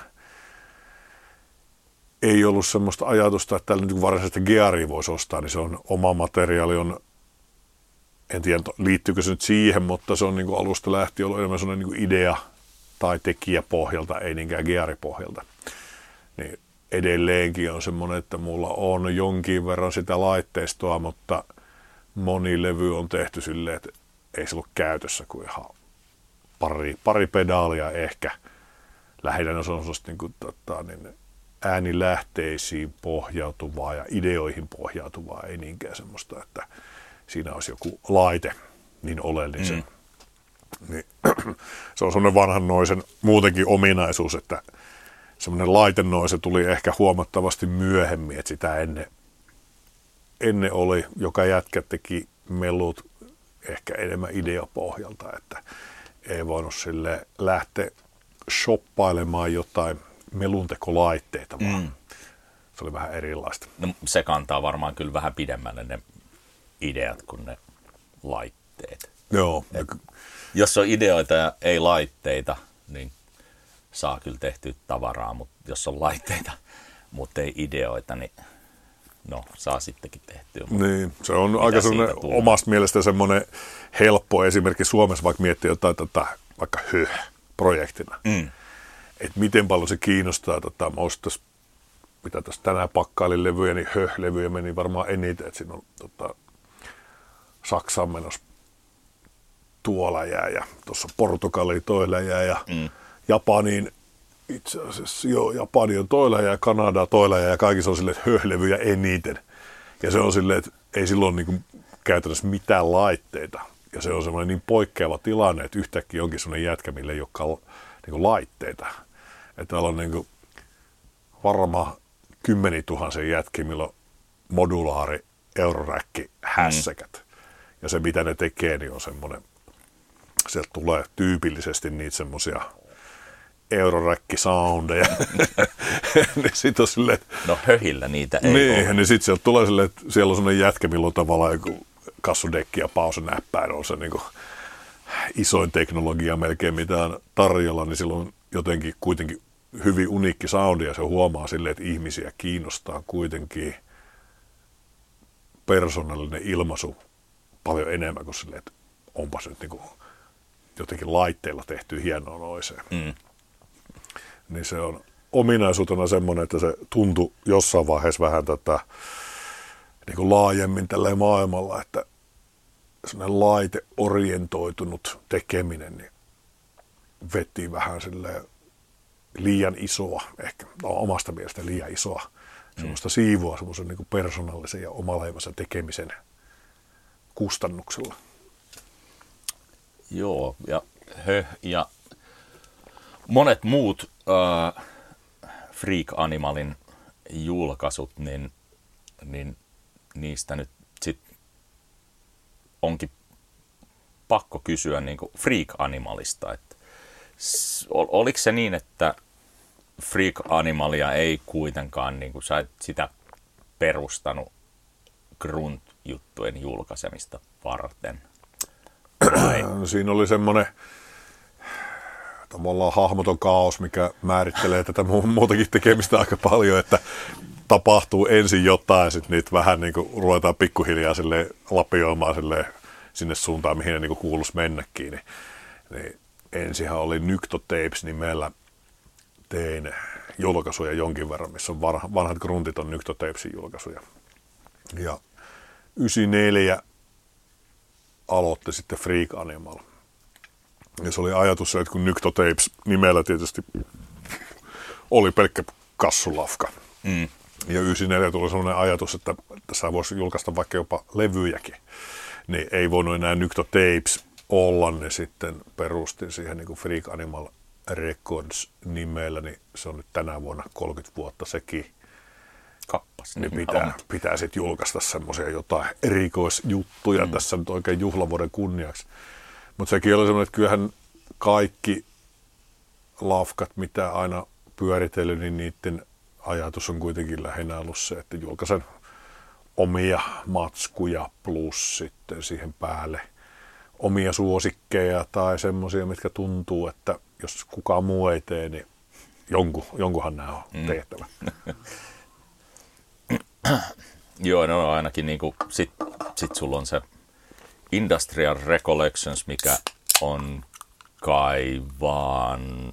ei ollut semmoista ajatusta, että täällä nyt varsinaisesti gearia voisi ostaa, niin se on oma materiaali. On, en tiedä liittyykö se nyt siihen, mutta se on niin kuin alusta lähtien ollut enemmän semmoinen niin kuin idea tai tekijä pohjalta, ei niinkään gearipohjalta. Niin. Edelleenkin on semmoinen, että mulla on jonkin verran sitä laitteistoa, mutta moni levy on tehty silleen, että ei se ollut käytössä kuin ihan pari, pari pedaalia ehkä. Lähinnä se on niin kuin, tota, niin äänilähteisiin pohjautuvaa ja ideoihin pohjautuvaa, ei niinkään semmoista, että siinä olisi joku laite niin oleellisen. Mm. Niin, se on semmoinen vanhan noisen muutenkin ominaisuus, että semmoinen laitennoise tuli ehkä huomattavasti myöhemmin, että sitä ennen, ennen oli, joka jätkä teki melut ehkä enemmän ideapohjalta, että ei voinut sille lähteä shoppailemaan jotain meluntekolaitteita, vaan mm. se oli vähän erilaista. No, se kantaa varmaan kyllä vähän pidemmälle ne ideat kuin ne laitteet. Joo. Et, jos on ideoita ja ei laitteita, niin... saa kyllä tehtyä tavaraa, mutta jos on laitteita, mutta ei ideoita, niin no, saa sittenkin tehtyä. Niin, se on aika semmoinen omasta mielestä semmoinen helppo esimerkki Suomessa, vaikka miettii jotain tätä, vaikka Höh-projektina. Mm. Että miten paljon se kiinnostaa. Tota, mä ostas, mitä tässä tänään pakkailin levyjä, niin Höh-levyjä meni varmaan eniten. Että siinä on tota, Saksaan menossa tuolla jää ja tuossa Portugali toilla jää ja mm. Japaniin itse asiassa joo, Japani on toilla jää, Kanada toilla jää ja kaikissa on silleen, että höhlevyjä eniten. Ja se on silleen, että ei silloin niinku käytännössä mitään laitteita. Ja se on semmoinen niin poikkeava tilanne, että yhtäkkiä onkin semmoinen jätkä, millä ei olekaan niinku laitteita. Että täällä on niinku varma kymmenituhansen jätkiä, millä on modulaari, euroräkki, hässäkät. Mm. Ja se mitä ne tekee, niin on semmoinen, sieltä tulee tyypillisesti niitä semmoisia euroräkkisoundeja. niin sit on silleen, no höhillä niitä ei niin, ole. Niin sit sieltä tulee silleen, että siellä on semmoinen jätkä, millä on tavallaan joku kassudekki ja pausenäppäin on se niin kuin isoin teknologia melkein mitään tarjolla, niin silloin on jotenkin kuitenkin hyvin uniikki soundi ja se huomaa silleen, että ihmisiä kiinnostaa kuitenkin persoonallinen ilmaisu paljon enemmän kuin silleen, että onpas nyt niin kuin jotenkin laitteilla tehty hienoa noisea. Mm. Niin se on ominaisuutena semmoinen, että se tuntui jossain vaiheessa vähän tätä niin kuin laajemmin tällä maailmalla, että semmoinen laiteorientoitunut tekeminen niin veti vähän silleen liian isoa, ehkä no, omasta mielestä liian isoa, mm. semmoista siivua semmoisen niin kuin persoonallisen ja omaleivaisen tekemisen kustannuksella. Joo, ja Höh ja monet muut äh, Freak Animalin julkaisut, niin, niin niistä nyt sit onkin pakko kysyä niin kuin Freak Animalista. Että oliko se niin, että Freak Animalia ei kuitenkaan, niin kuin sä et sitä perustanut Grunt-juttujen julkaisemista varten? No, siinä oli semmoinen tavallaan hahmoton kaos, mikä määrittelee tätä muutakin tekemistä aika paljon, että tapahtuu ensin jotain, sitten niitä vähän niin kuin ruvetaan pikkuhiljaa silleen lapioimaan silleen sinne suuntaan, mihin ne niin kuin kuuluisi mennäkin. Niin, niin ensinhän oli Nyktotapes nimellä tein julkaisuja jonkin verran, missä vanhat gruntit on Nyktotapesin julkaisuja. Ja yhdeksänkymmentäneljä aloitti sitten Freak Animal. Ja se oli ajatus, että kun Nyktotapes nimellä tietysti oli pelkkä kassulafka. Mm. Ja yhdeksänkymmentäneljä tuli sellainen ajatus, että tässä voisi julkaista vaikka jopa levyjäkin. Niin ei voinut enää Nyktotapes olla, niin sitten perustin siihen niin kuin Freak Animal Records nimellä. Niin se on nyt tänä vuonna kolmekymmentä vuotta sekin. Kappas. Niin pitää, pitää sitten julkaista semmoisia jotain erikoisjuttuja mm. tässä nyt oikein juhlavuoden kunniaksi. Mutta sekin oli semmoinen, että kyllähän kaikki lafkat, mitä aina pyöritellyt, niin niiden ajatus on kuitenkin lähinnä ollut se, että julkaisen omia matskuja plus sitten siihen päälle omia suosikkeja tai semmoisia, mitkä tuntuu, että jos kukaan muu ei tee, niin jonkun, jonkunhan nämä on mm. tehtävä. Joo, no ainakin niin kuin sit, sit sulla on se Industrial Recollections, mikä on kai vaan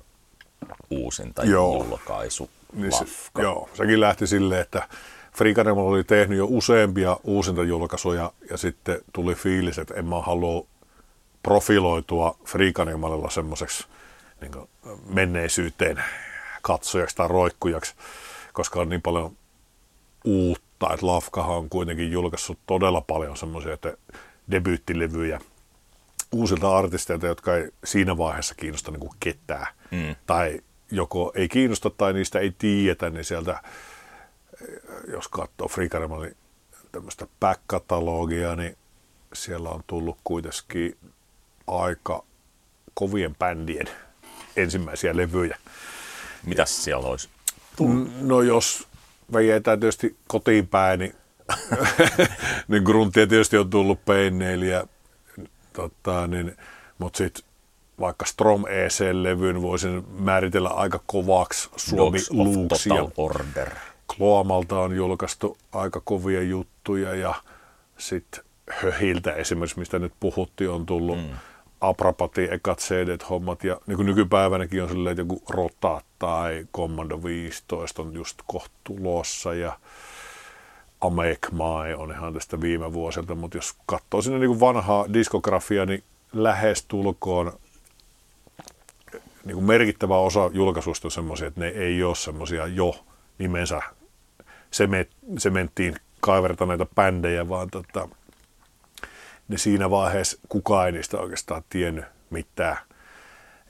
uusinta julkaisu. Niin se, joo, sekin lähti silleen, että Freak Animal oli tehnyt jo useampia uusinta julkaisuja ja sitten tuli fiilis, että en mä halua profiloitua Freak Animalilla semmoiseksi niin kuin menneisyyteen katsojaksi tai roikkujaksi, koska on niin paljon uutta, että lafkahan on kuitenkin julkaissut todella paljon semmoisia, että debyyttilevyjä uusilta artisteilta, jotka ei siinä vaiheessa kiinnosta niin kuin ketään. Mm. Tai joko ei kiinnosta tai niistä ei tiedetä, niin sieltä, jos katsoo Freak Animalin tämmöistä back-katalogia, niin siellä on tullut kuitenkin aika kovien bändien ensimmäisiä levyjä. Mitäs siellä olisi? No jos vejetään tietysti kotiin päin, niin niin gruntia tietysti on tullut Peineilijä, tota, niin, mutta sitten vaikka Strom.ec:n-levyn voisin määritellä aika kovaksi Suomi-luuksia. Kloamalta on julkaistu aika kovia juttuja ja sitten Höhiltä esimerkiksi, mistä nyt puhuttiin, on tullut mm. Aprapatin ekat C D-hommat ja niin kuin nykypäivänäkin on silleen, että joku Rota tai Commando viisitoista on just kohta tulossa ja Amekmae on ihan tästä viime vuosilta, mutta jos katsoo sinne niin vanhaa diskografiaa, niin lähestulkoon niin kuin merkittävä osa julkaisusta on semmoisia, että ne ei ole semmoisia jo nimensä sementtiin kaivertaneita bändejä, vaan tota, ne siinä vaiheessa kukaan ei niistä oikeastaan tiennyt mitään.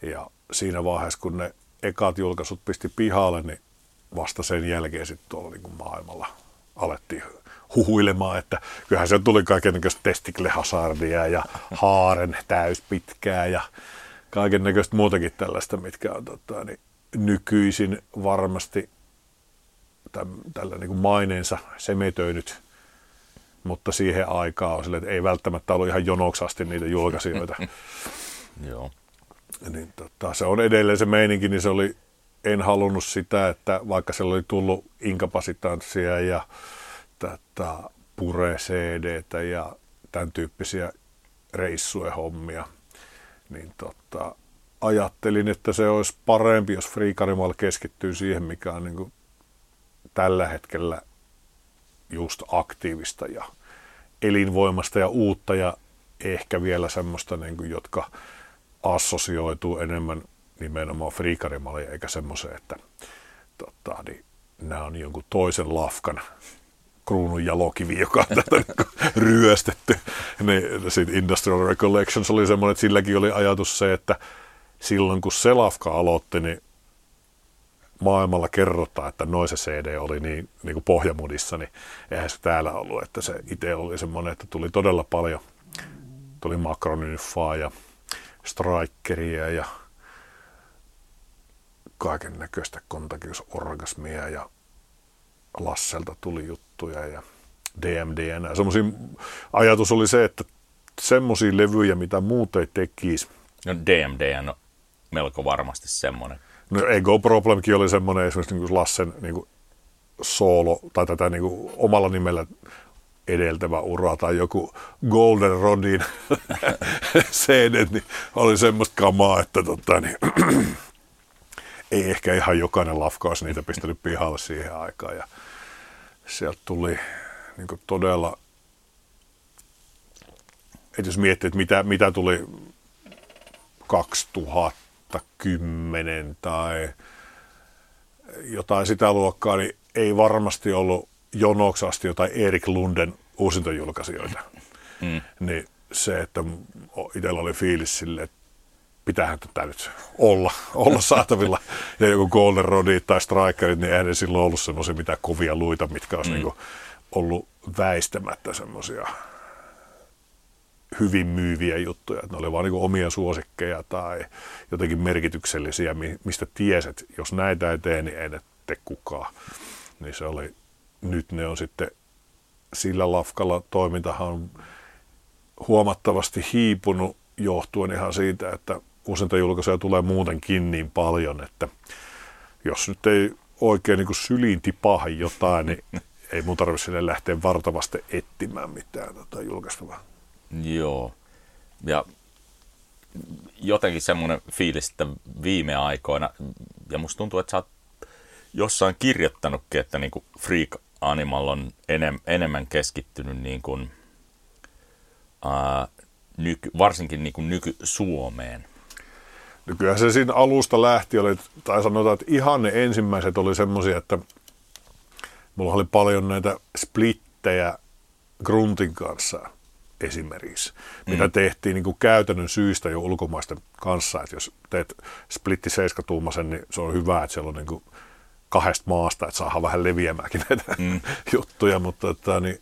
Ja siinä vaiheessa, kun ne ekat julkaisut pisti pihalle, niin vasta sen jälkeen sitten tuolla niin kuin maailmalla alettiin huhuilemaan, että kyllähän se tuli kaikennäköistä testiklehasardia ja haaren täyspitkää ja kaikennäköistä muutakin tällaista, mitkä on tota, niin nykyisin varmasti tämän, tällä niin kuin maineensa semetöinyt, mutta siihen aikaan on sille, että ei välttämättä ollut ihan jonoksi asti niitä julkaisijoita. Joo. Niin, tota, se on edelleen se meininki, niin se oli, en halunnut sitä, että vaikka siellä oli tullut inkapasitanssia ja tätä pure-C D:tä ja tämän tyyppisiä reissuehommia, niin tota, ajattelin, että se olisi parempi, jos Freak Animal keskittyy siihen, mikä on niin kuin tällä hetkellä just aktiivista ja elinvoimasta ja uutta ja ehkä vielä semmoista, niin kuin, jotka assosioituu enemmän nimenomaan Freak Animaliin, eikä semmoiseen, että tota, niin, nämä on jonkun toisen lafkan kruunun jalokivi, joka on tätä ryöstetty. Sitten Industrial Recollections oli semmoinen, että silläkin oli ajatus se, että silloin kun se lafka aloitti, niin maailmalla kerrotaan, että Noise C D oli niin, niin kuin pohjamudissa, niin eihän se täällä ollut. Että se itse oli semmoinen, että tuli todella paljon. Tuli makronyffaa ja strikeria ja kaiken näköistä kontakiusorgasmia ja Lasselta tuli juttuja ja D M D N. Ajatus oli se, että semmoisia levyjä, mitä muut ei tekisi. No D M D N on melko varmasti semmoinen. No Ego Problemkin oli semmoinen, esimerkiksi niin kuin Lassen niin kuin solo tai tätä niin kuin omalla nimellä edeltävä ura tai joku Golden Rodin C D, niin oli semmoista kamaa, että tota, niin ei ehkä ihan jokainen lafka olisi niitä pistänyt pihalle siihen aikaan. Ja sieltä tuli niin kuin todella, et jos miettii, että mitä, mitä tuli kaksituhattakymmenen tai jotain sitä luokkaa, niin ei varmasti ollut jonoksi asti jotain Erik Lunden uusintojulkaisijoita. Mm. Niin se, että itsellä oli fiilis silleen, että pitäähän tätä nyt olla, olla saatavilla. Ja joku Golden Rodit tai Strikerit, niin eihän ne silloin ollut semmoisia mitään kovia luita, mitkä olisi mm. niin kuin ollut väistämättä semmoisia hyvin myyviä juttuja. Että ne oli vaan niin kuin omia suosikkeja tai jotenkin merkityksellisiä, mistä tieset, jos näitä ei tee, niin ei ne tee kukaan. Niin se oli, nyt ne on sitten, sillä lafkalla toimintahan on huomattavasti hiipunut johtuen ihan siitä, että uusintajulkaisuja tulee muutenkin niin paljon, että jos nyt ei oikein niin kuin syliin tipaha jotain, niin ei mun tarvitse sille lähteä vartavasti etsimään mitään tota julkaistavaa. Joo. Ja jotenkin semmoinen fiilis, että viime aikoina, ja musta tuntuu, että sä oot jossain kirjoittanutkin, että niin kuin Freak Animal on enem, enemmän keskittynyt niin kuin, ää, Nyky, varsinkin niin kuin nyky-Suomeen. No kyllähän se siinä alusta lähti, oli, tai sanotaan, että ihan ne ensimmäiset oli semmoisia, että mulla oli paljon näitä splittejä Gruntin kanssa esimerkiksi, mm. mitä tehtiin niin kuin käytännön syistä jo ulkomaisten kanssa, että jos teet splitti seiskatuumasen, niin se on hyvä, että siellä on niin kuin kahdesta maasta, että saadaan vähän leviämäänkin näitä mm. juttuja, mutta että, niin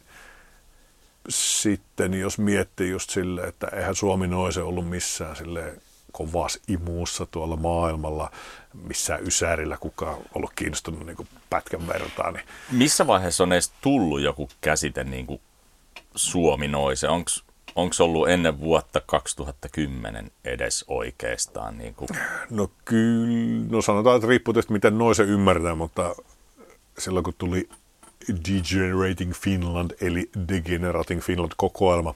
sitten jos miettii just sille, että eihän Suomi Noise ollut missään silleen kovassa imuussa tuolla maailmalla, missään ysärillä kukaan ollut kiinnostunut niin kuin pätkän vertaan. Niin. Missä vaiheessa on edes tullut joku käsite niin kuin Suomi Noise? Onko se ollut ennen vuotta kaksituhattakymmenen edes oikeastaan? Niin kuin? No kyllä, no sanotaan, että riippuu tietysti miten Noise ymmärtää, mutta silloin kun tuli Degenerating Finland, eli Degenerating Finland-kokoelma.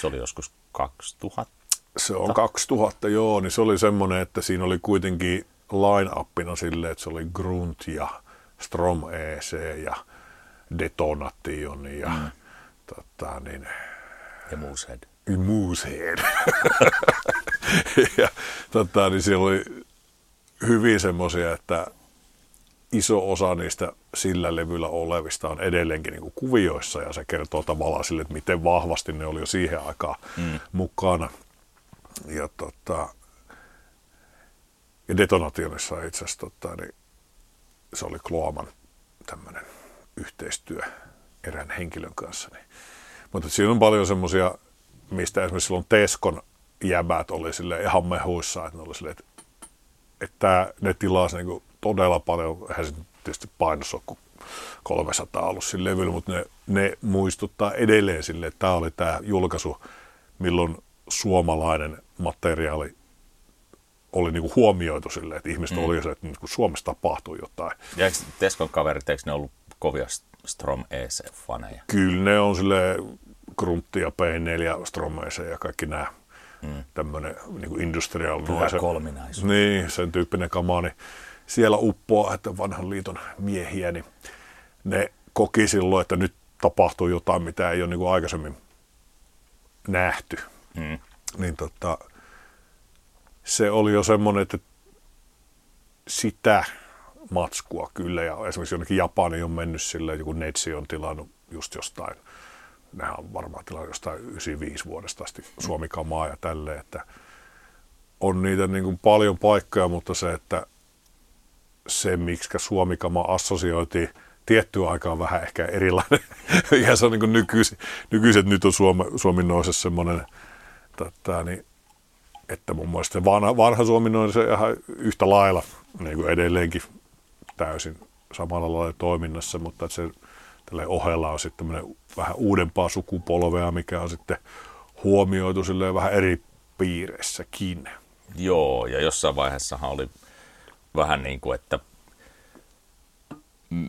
Se oli joskus kaksituhatta. Se on kaksituhatta, joo. Niin se oli semmoinen, että siinä oli kuitenkin line-upina silleen, että se oli Grunt ja Strom.ec ja Detonation ja, mm. tota, niin, ja Moosehead. The Moosehead. Ja totta, niin siellä oli hyvin semmoisia, että iso osa niistä sillä levyllä olevista on edelleenkin niin kuin kuvioissa, ja se kertoo tavallaan sille, että miten vahvasti ne oli jo siihen aikaan mm. mukana. Ja, tota, ja Detonationissa itse asiassa tota, niin se oli Kloaman tämmöinen yhteistyö erään henkilön kanssa. Niin. Mutta siinä on paljon semmoisia, mistä esimerkiksi silloin Teskon jäbät oli sille ihan mehuissa, että ne oli silleen, että, että ne tilasi niinku todella paljon, eihän se tietysti painossa ole kuin kolmesataa ollut sillä levyllä, mutta ne, ne muistuttaa edelleen sille, että tämä oli tämä julkaisu, milloin suomalainen materiaali oli niinku huomioitu silleen, että ihmiset mm. oli se, että niinku Suomessa tapahtuu jotain. Ja eikö Teskon kaverit, eikö ne ollut kovia Strom.ec-faneja? Kyllä ne on silleen Grunt ja Peineilijä, Strom.ec ja kaikki nämä. Mm. Tämmöinen niinku industrial noise. Kolminaisuus. Niin, sen tyyppinen kama, niin siellä uppoaa, että vanhan liiton miehiä, niin ne koki silloin, että nyt tapahtuu jotain, mitä ei ole niinku aikaisemmin nähty. Mm. Niin tota, se oli jo semmoinen, että sitä matskua kyllä, ja esimerkiksi jonnekin Japani on mennyt silleen, joku Netsi on tilannut just jostain, nehän on varmaan tilannut jostain yhdeksänkymmentäviisi vuodesta asti Suomi-kamaa ja tälleen, että on niitä niin kuin paljon paikkoja, mutta se, että se, miksikä Suomi-kama assosioitiin tiettyä aikaa vähän ehkä erilainen, ja se on niin kuin nykyiset, nykyiset nyt on Suome, Suomi noise semmoinen, tota, niin, että mun mielestä vanha, vanha Suomi noise ihan yhtä lailla, niin kuin edelleenkin täysin samalla lailla toiminnassa, mutta että se tällä ohella on sitten tämmöinen vähän uudempaa sukupolvea, mikä on sitten huomioitu silleen vähän eri piireissäkin. Joo, ja jossain vaiheessahan oli vähän niin kuin, että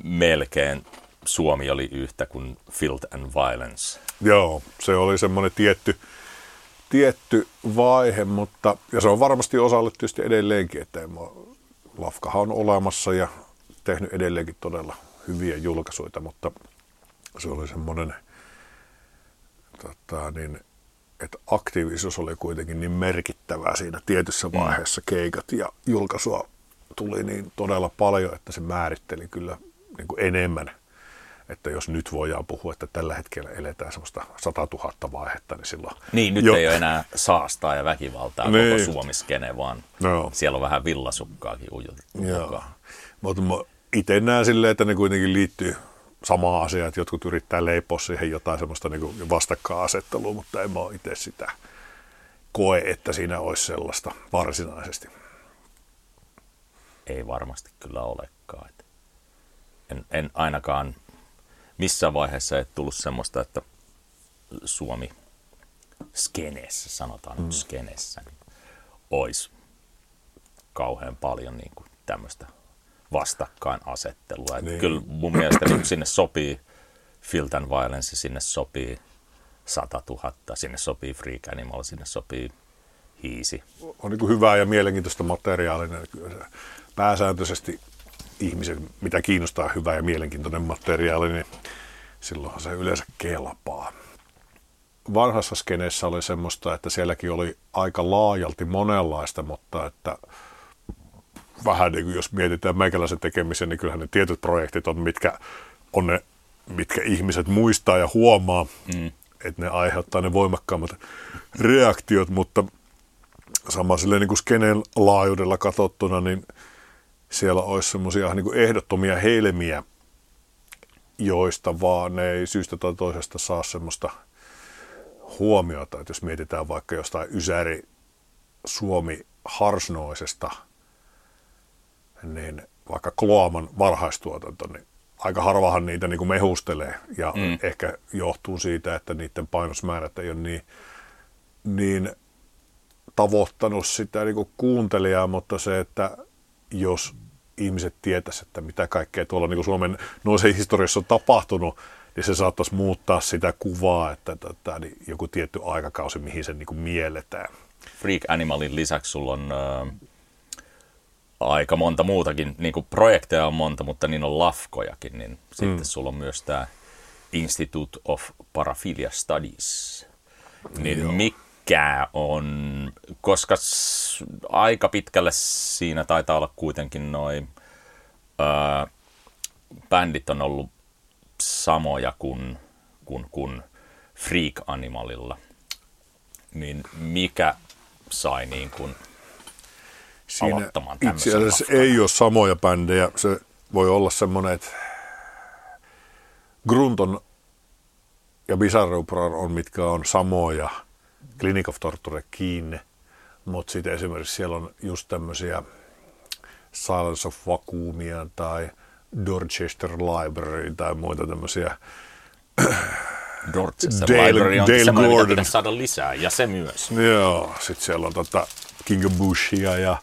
melkein Suomi oli yhtä kuin Filth and Violence. Joo, se oli semmoinen tietty, tietty vaihe, mutta, ja se on varmasti osalle tietysti edelleenkin, että Lafkahan on olemassa ja tehnyt edelleenkin todella hyviä julkaisuja, mutta se oli semmoinen, tota, niin, että aktiivisuus oli kuitenkin niin merkittävää siinä tietyssä vaiheessa, keikat ja julkaisua tuli niin todella paljon, että se määritteli kyllä niin kuin enemmän, että jos nyt voidaan puhua, että tällä hetkellä eletään semmoista satatuhatta vaihetta, niin silloin... Niin, nyt jo... ei ole enää saastaa ja väkivaltaa niin. Koko Suomi-skene, vaan no. Siellä on vähän villasukkaakin ujutukaan. Mutta mä itse näen silleen, että ne kuitenkin liittyy samaan asiaan, että jotkut yrittää leipoa siihen jotain semmoista niin vastakkainasettelua, mutta en mä ole itse sitä koe, että siinä olisi sellaista varsinaisesti. Ei varmasti kyllä olekaan. En, en ainakaan missään vaiheessa ei tullut semmoista, että Suomi skeneessä, sanotaan mm. skeneessä, niin olisi kauhean paljon niin kuin tämmöistä vastakkainasettelua. Niin. Kyllä mun mielestä niin sinne sopii Filth and Violence, sinne sopii satatuhatta, sinne sopii Freak Animal, sinne sopii Hiisi. On niin kuin hyvää ja mielenkiintoista materiaalia. Pääsääntöisesti ihmiset, mitä kiinnostaa hyvä ja mielenkiintoinen materiaali, niin silloinhan se yleensä kelpaa. Vanhassa skeneessä oli semmoista, että sielläkin oli aika laajalti monenlaista, mutta että vähän niin kuin jos mietitään meikäläisen tekemisen, niin kyllähän ne tietyt projektit on, mitkä, on ne, mitkä ihmiset muistaa ja huomaa, mm. että ne aiheuttaa ne voimakkaammat reaktiot, mutta sama silleen niin kuin skeneen laajuudella katsottuna, niin siellä olisi semmoisia niin kuin ehdottomia helmiä, joista vaan ne ei syystä tai toisesta saa semmoista huomiota. Että jos mietitään vaikka jostain Ysäri Suomi-harsnoisesta, niin vaikka Kloaman varhaistuotanto, niin aika harvahan niitä niin kuin mehustelee. Ja mm. ehkä johtuu siitä, että niiden painosmäärät ei ole niin... niin tavoittanut sitä niin kuin kuuntelijaa, mutta se, että jos ihmiset tietäisivät, että mitä kaikkea tuolla niin kuin Suomen Noise-historiassa on tapahtunut, niin se saattaisi muuttaa sitä kuvaa, että tota, niin joku tietty aikakausi, mihin se niin kuin mielletään. Freak Animalin lisäksi sulla on ä, aika monta muutakin, niin kuin projekteja on monta, mutta niin on lafkojakin, niin mm. sitten sulla on myös tämä Institute of Paraphilia Studies, niin joo. Mikä on, koska aika pitkälle siinä taitaa olla kuitenkin noi öö, bändit on ollut samoja kuin, kuin, kuin Freak Animalilla, niin mikä sai niin kuin aloittamaan tämmöisen? Itse asiassa ei ole samoja bändejä, se voi olla semmoinen, että Grunt on ja Bizarre Uproar on, mitkä on samoja, Clinic of Torture kiinni, mutta sitten esimerkiksi siellä on just tämmöisiä Silence of Vacuumia tai Dorchester Library tai muita tämmöisiä. Dorchester Dale, Library on Dale semmoinen, Gordon. Mitä pitäisi saada lisää, ja se myös. Joo, sitten siellä on tota King of Bushia ja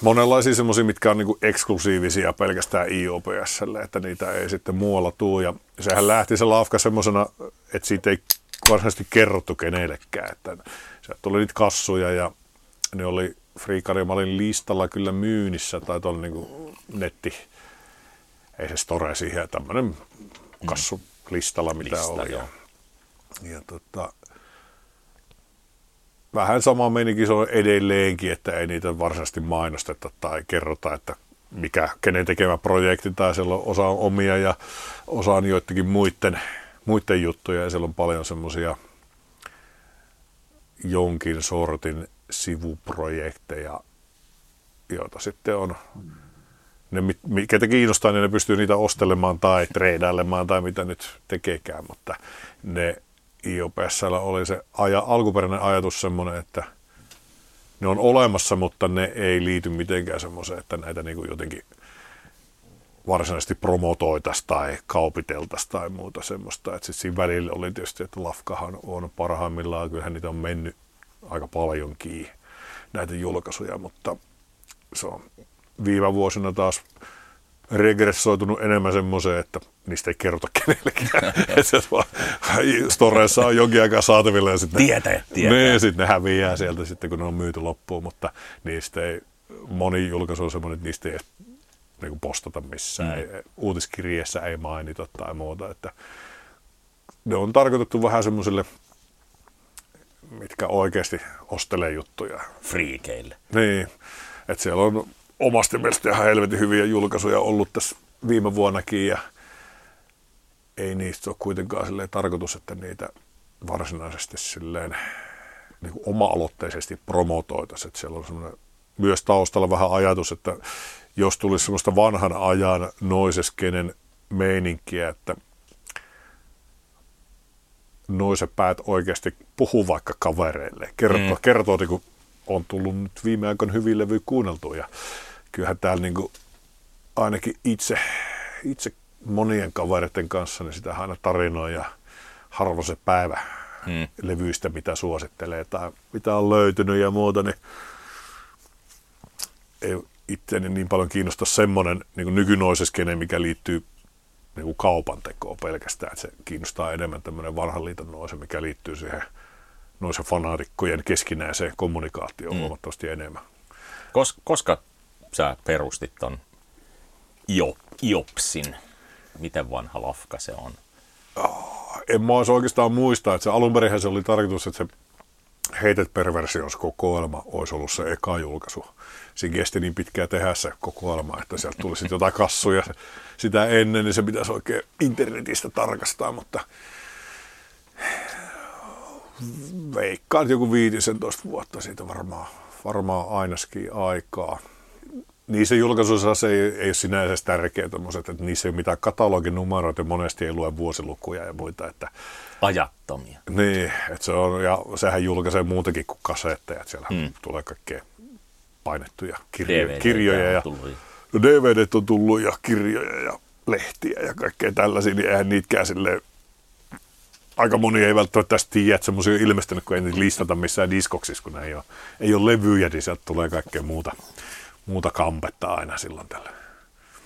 monenlaisia semmoisia, mitkä on niinku eksklusiivisia pelkästään I O P S:lle, että niitä ei sitten muualla tule. Ja sehän lähti se lafka semmoisena, että siitä ei varsinaisesti kerrottu kenellekään. Että sieltä tuli niitä kassuja ja ne oli Freak Animalin listalla kyllä myynnissä tai tuolla niinku netti, ei se store siihen, tämmöinen kassulistalla mitä Lista, oli. Joo. Ja tota... Vähän sama meininki se on edelleenkin, että ei niitä varsinaisesti mainosteta tai kerrota, että mikä, kenen tekemä projekti tai siellä on osa on omia ja osa on joidenkin muiden, muiden juttuja ja siellä on paljon semmoisia jonkin sortin sivuprojekteja, joita sitten on, ne mikä te kiinnostaa, niin ne pystyy niitä ostelemaan tai treidailemaan tai mitä nyt tekeekään, mutta ne I O P S:llä oli se aja, alkuperäinen ajatus semmoinen, että ne on olemassa, mutta ne ei liity mitenkään semmoiseen, että näitä niin kuin jotenkin varsinaisesti promotoitaisiin tai kaupiteltaisiin tai muuta semmoista. Että sitten siinä välillä oli tietysti, että lafkahan on parhaimmillaan, kyllähän niitä on mennyt aika paljonkin näitä julkaisuja, mutta se on viime vuosina taas regressoitunut enemmän semmoiseen, että niistä ei kerrota kenellekään. Storessa on jonkin aikaa saatavilla ja sitten tietä, tietä. Ne, sit ne häviää sieltä sitten, kun ne on myyty loppuun, mutta niistä ei, moni julkaisu on semmoinen, että niistä ei edes niin postata missään. Mm. Uutiskirjeessä ei mainita tai muuta. Että ne on tarkoitettu vähän semmoisille, mitkä oikeasti ostelee juttuja. Friikeille. Niin, että siellä on omasta mielestä ihan helvetin hyviä julkaisuja ollut tässä viime vuonnakin ja ei niistä ole kuitenkaan silleen tarkoitus, että niitä varsinaisesti silleen niin kuin oma-aloitteisesti promotoitaisiin. Että siellä on semmoinen myös taustalla vähän ajatus, että jos tulisi semmoista vanhan ajan noiseskenen meininkiä, että noisepäät oikeasti puhuu vaikka kavereille, kertoo, mm. kertoo niin kuin on tullut nyt viime aikoina hyviä levyjä kuunneltua ja kyllähän täällä niin kuin ainakin itse, itse monien kavereiden kanssa niin sitä aina tarinoi ja harvoin se päivä hmm. levyistä, mitä suosittelee tai mitä on löytynyt ja muuta, niin ei itseäni niin paljon kiinnosta semmoinen niin nykynoiseskene, mikä liittyy niin kuin kaupan tekoon pelkästään, että se kiinnostaa enemmän tämmöinen vanhan liiton noise, mikä liittyy siihen noissa fanaatikkojen keskinäiseen kommunikaatioon mm. huomattavasti enemmän. Kos, koska sä perustit ton Io, IOPSin? Miten vanha lafka se on? Oh, en mä ois oikeastaan muista, että se alunperinhän se oli tarkoitus, että se Heitet perversionskokoelma olisi ollut se eka julkaisu. Siinä kesti niin pitkään tehdä se kokoelma, että sieltä tuli sitten jotain kassuja sitä ennen, niin se pitäisi oikein internetistä tarkastaa, mutta veikkaan joku viisitoista vuotta siitä varmaan, varmaan ainakin aikaa. Niissä julkaisuissa se ei, ei ole sinänsä tärkeää, että niissä ei ole mitään kataloginumeroita ja monesti ei lue vuosilukuja ja muita. Että, ajattomia. Niin, että se on, ja sehän julkaisee muutenkin kuin kasetteja, että siellä mm. tulee kaikkea painettuja kirjo- kirjoja. Ja, no D V D:t on tullut ja kirjoja ja lehtiä ja kaikkea tällaisia, niin eihän niitäkään silleen. Aika moni ei välttämättä tästä tiedä, että semmoisia on ilmestynyt, kun ei niitä listata missään diskoksissa, kun ei ole, ei ole levyjä, niin sieltä tulee kaikkea muuta, muuta kampetta aina silloin tällöin.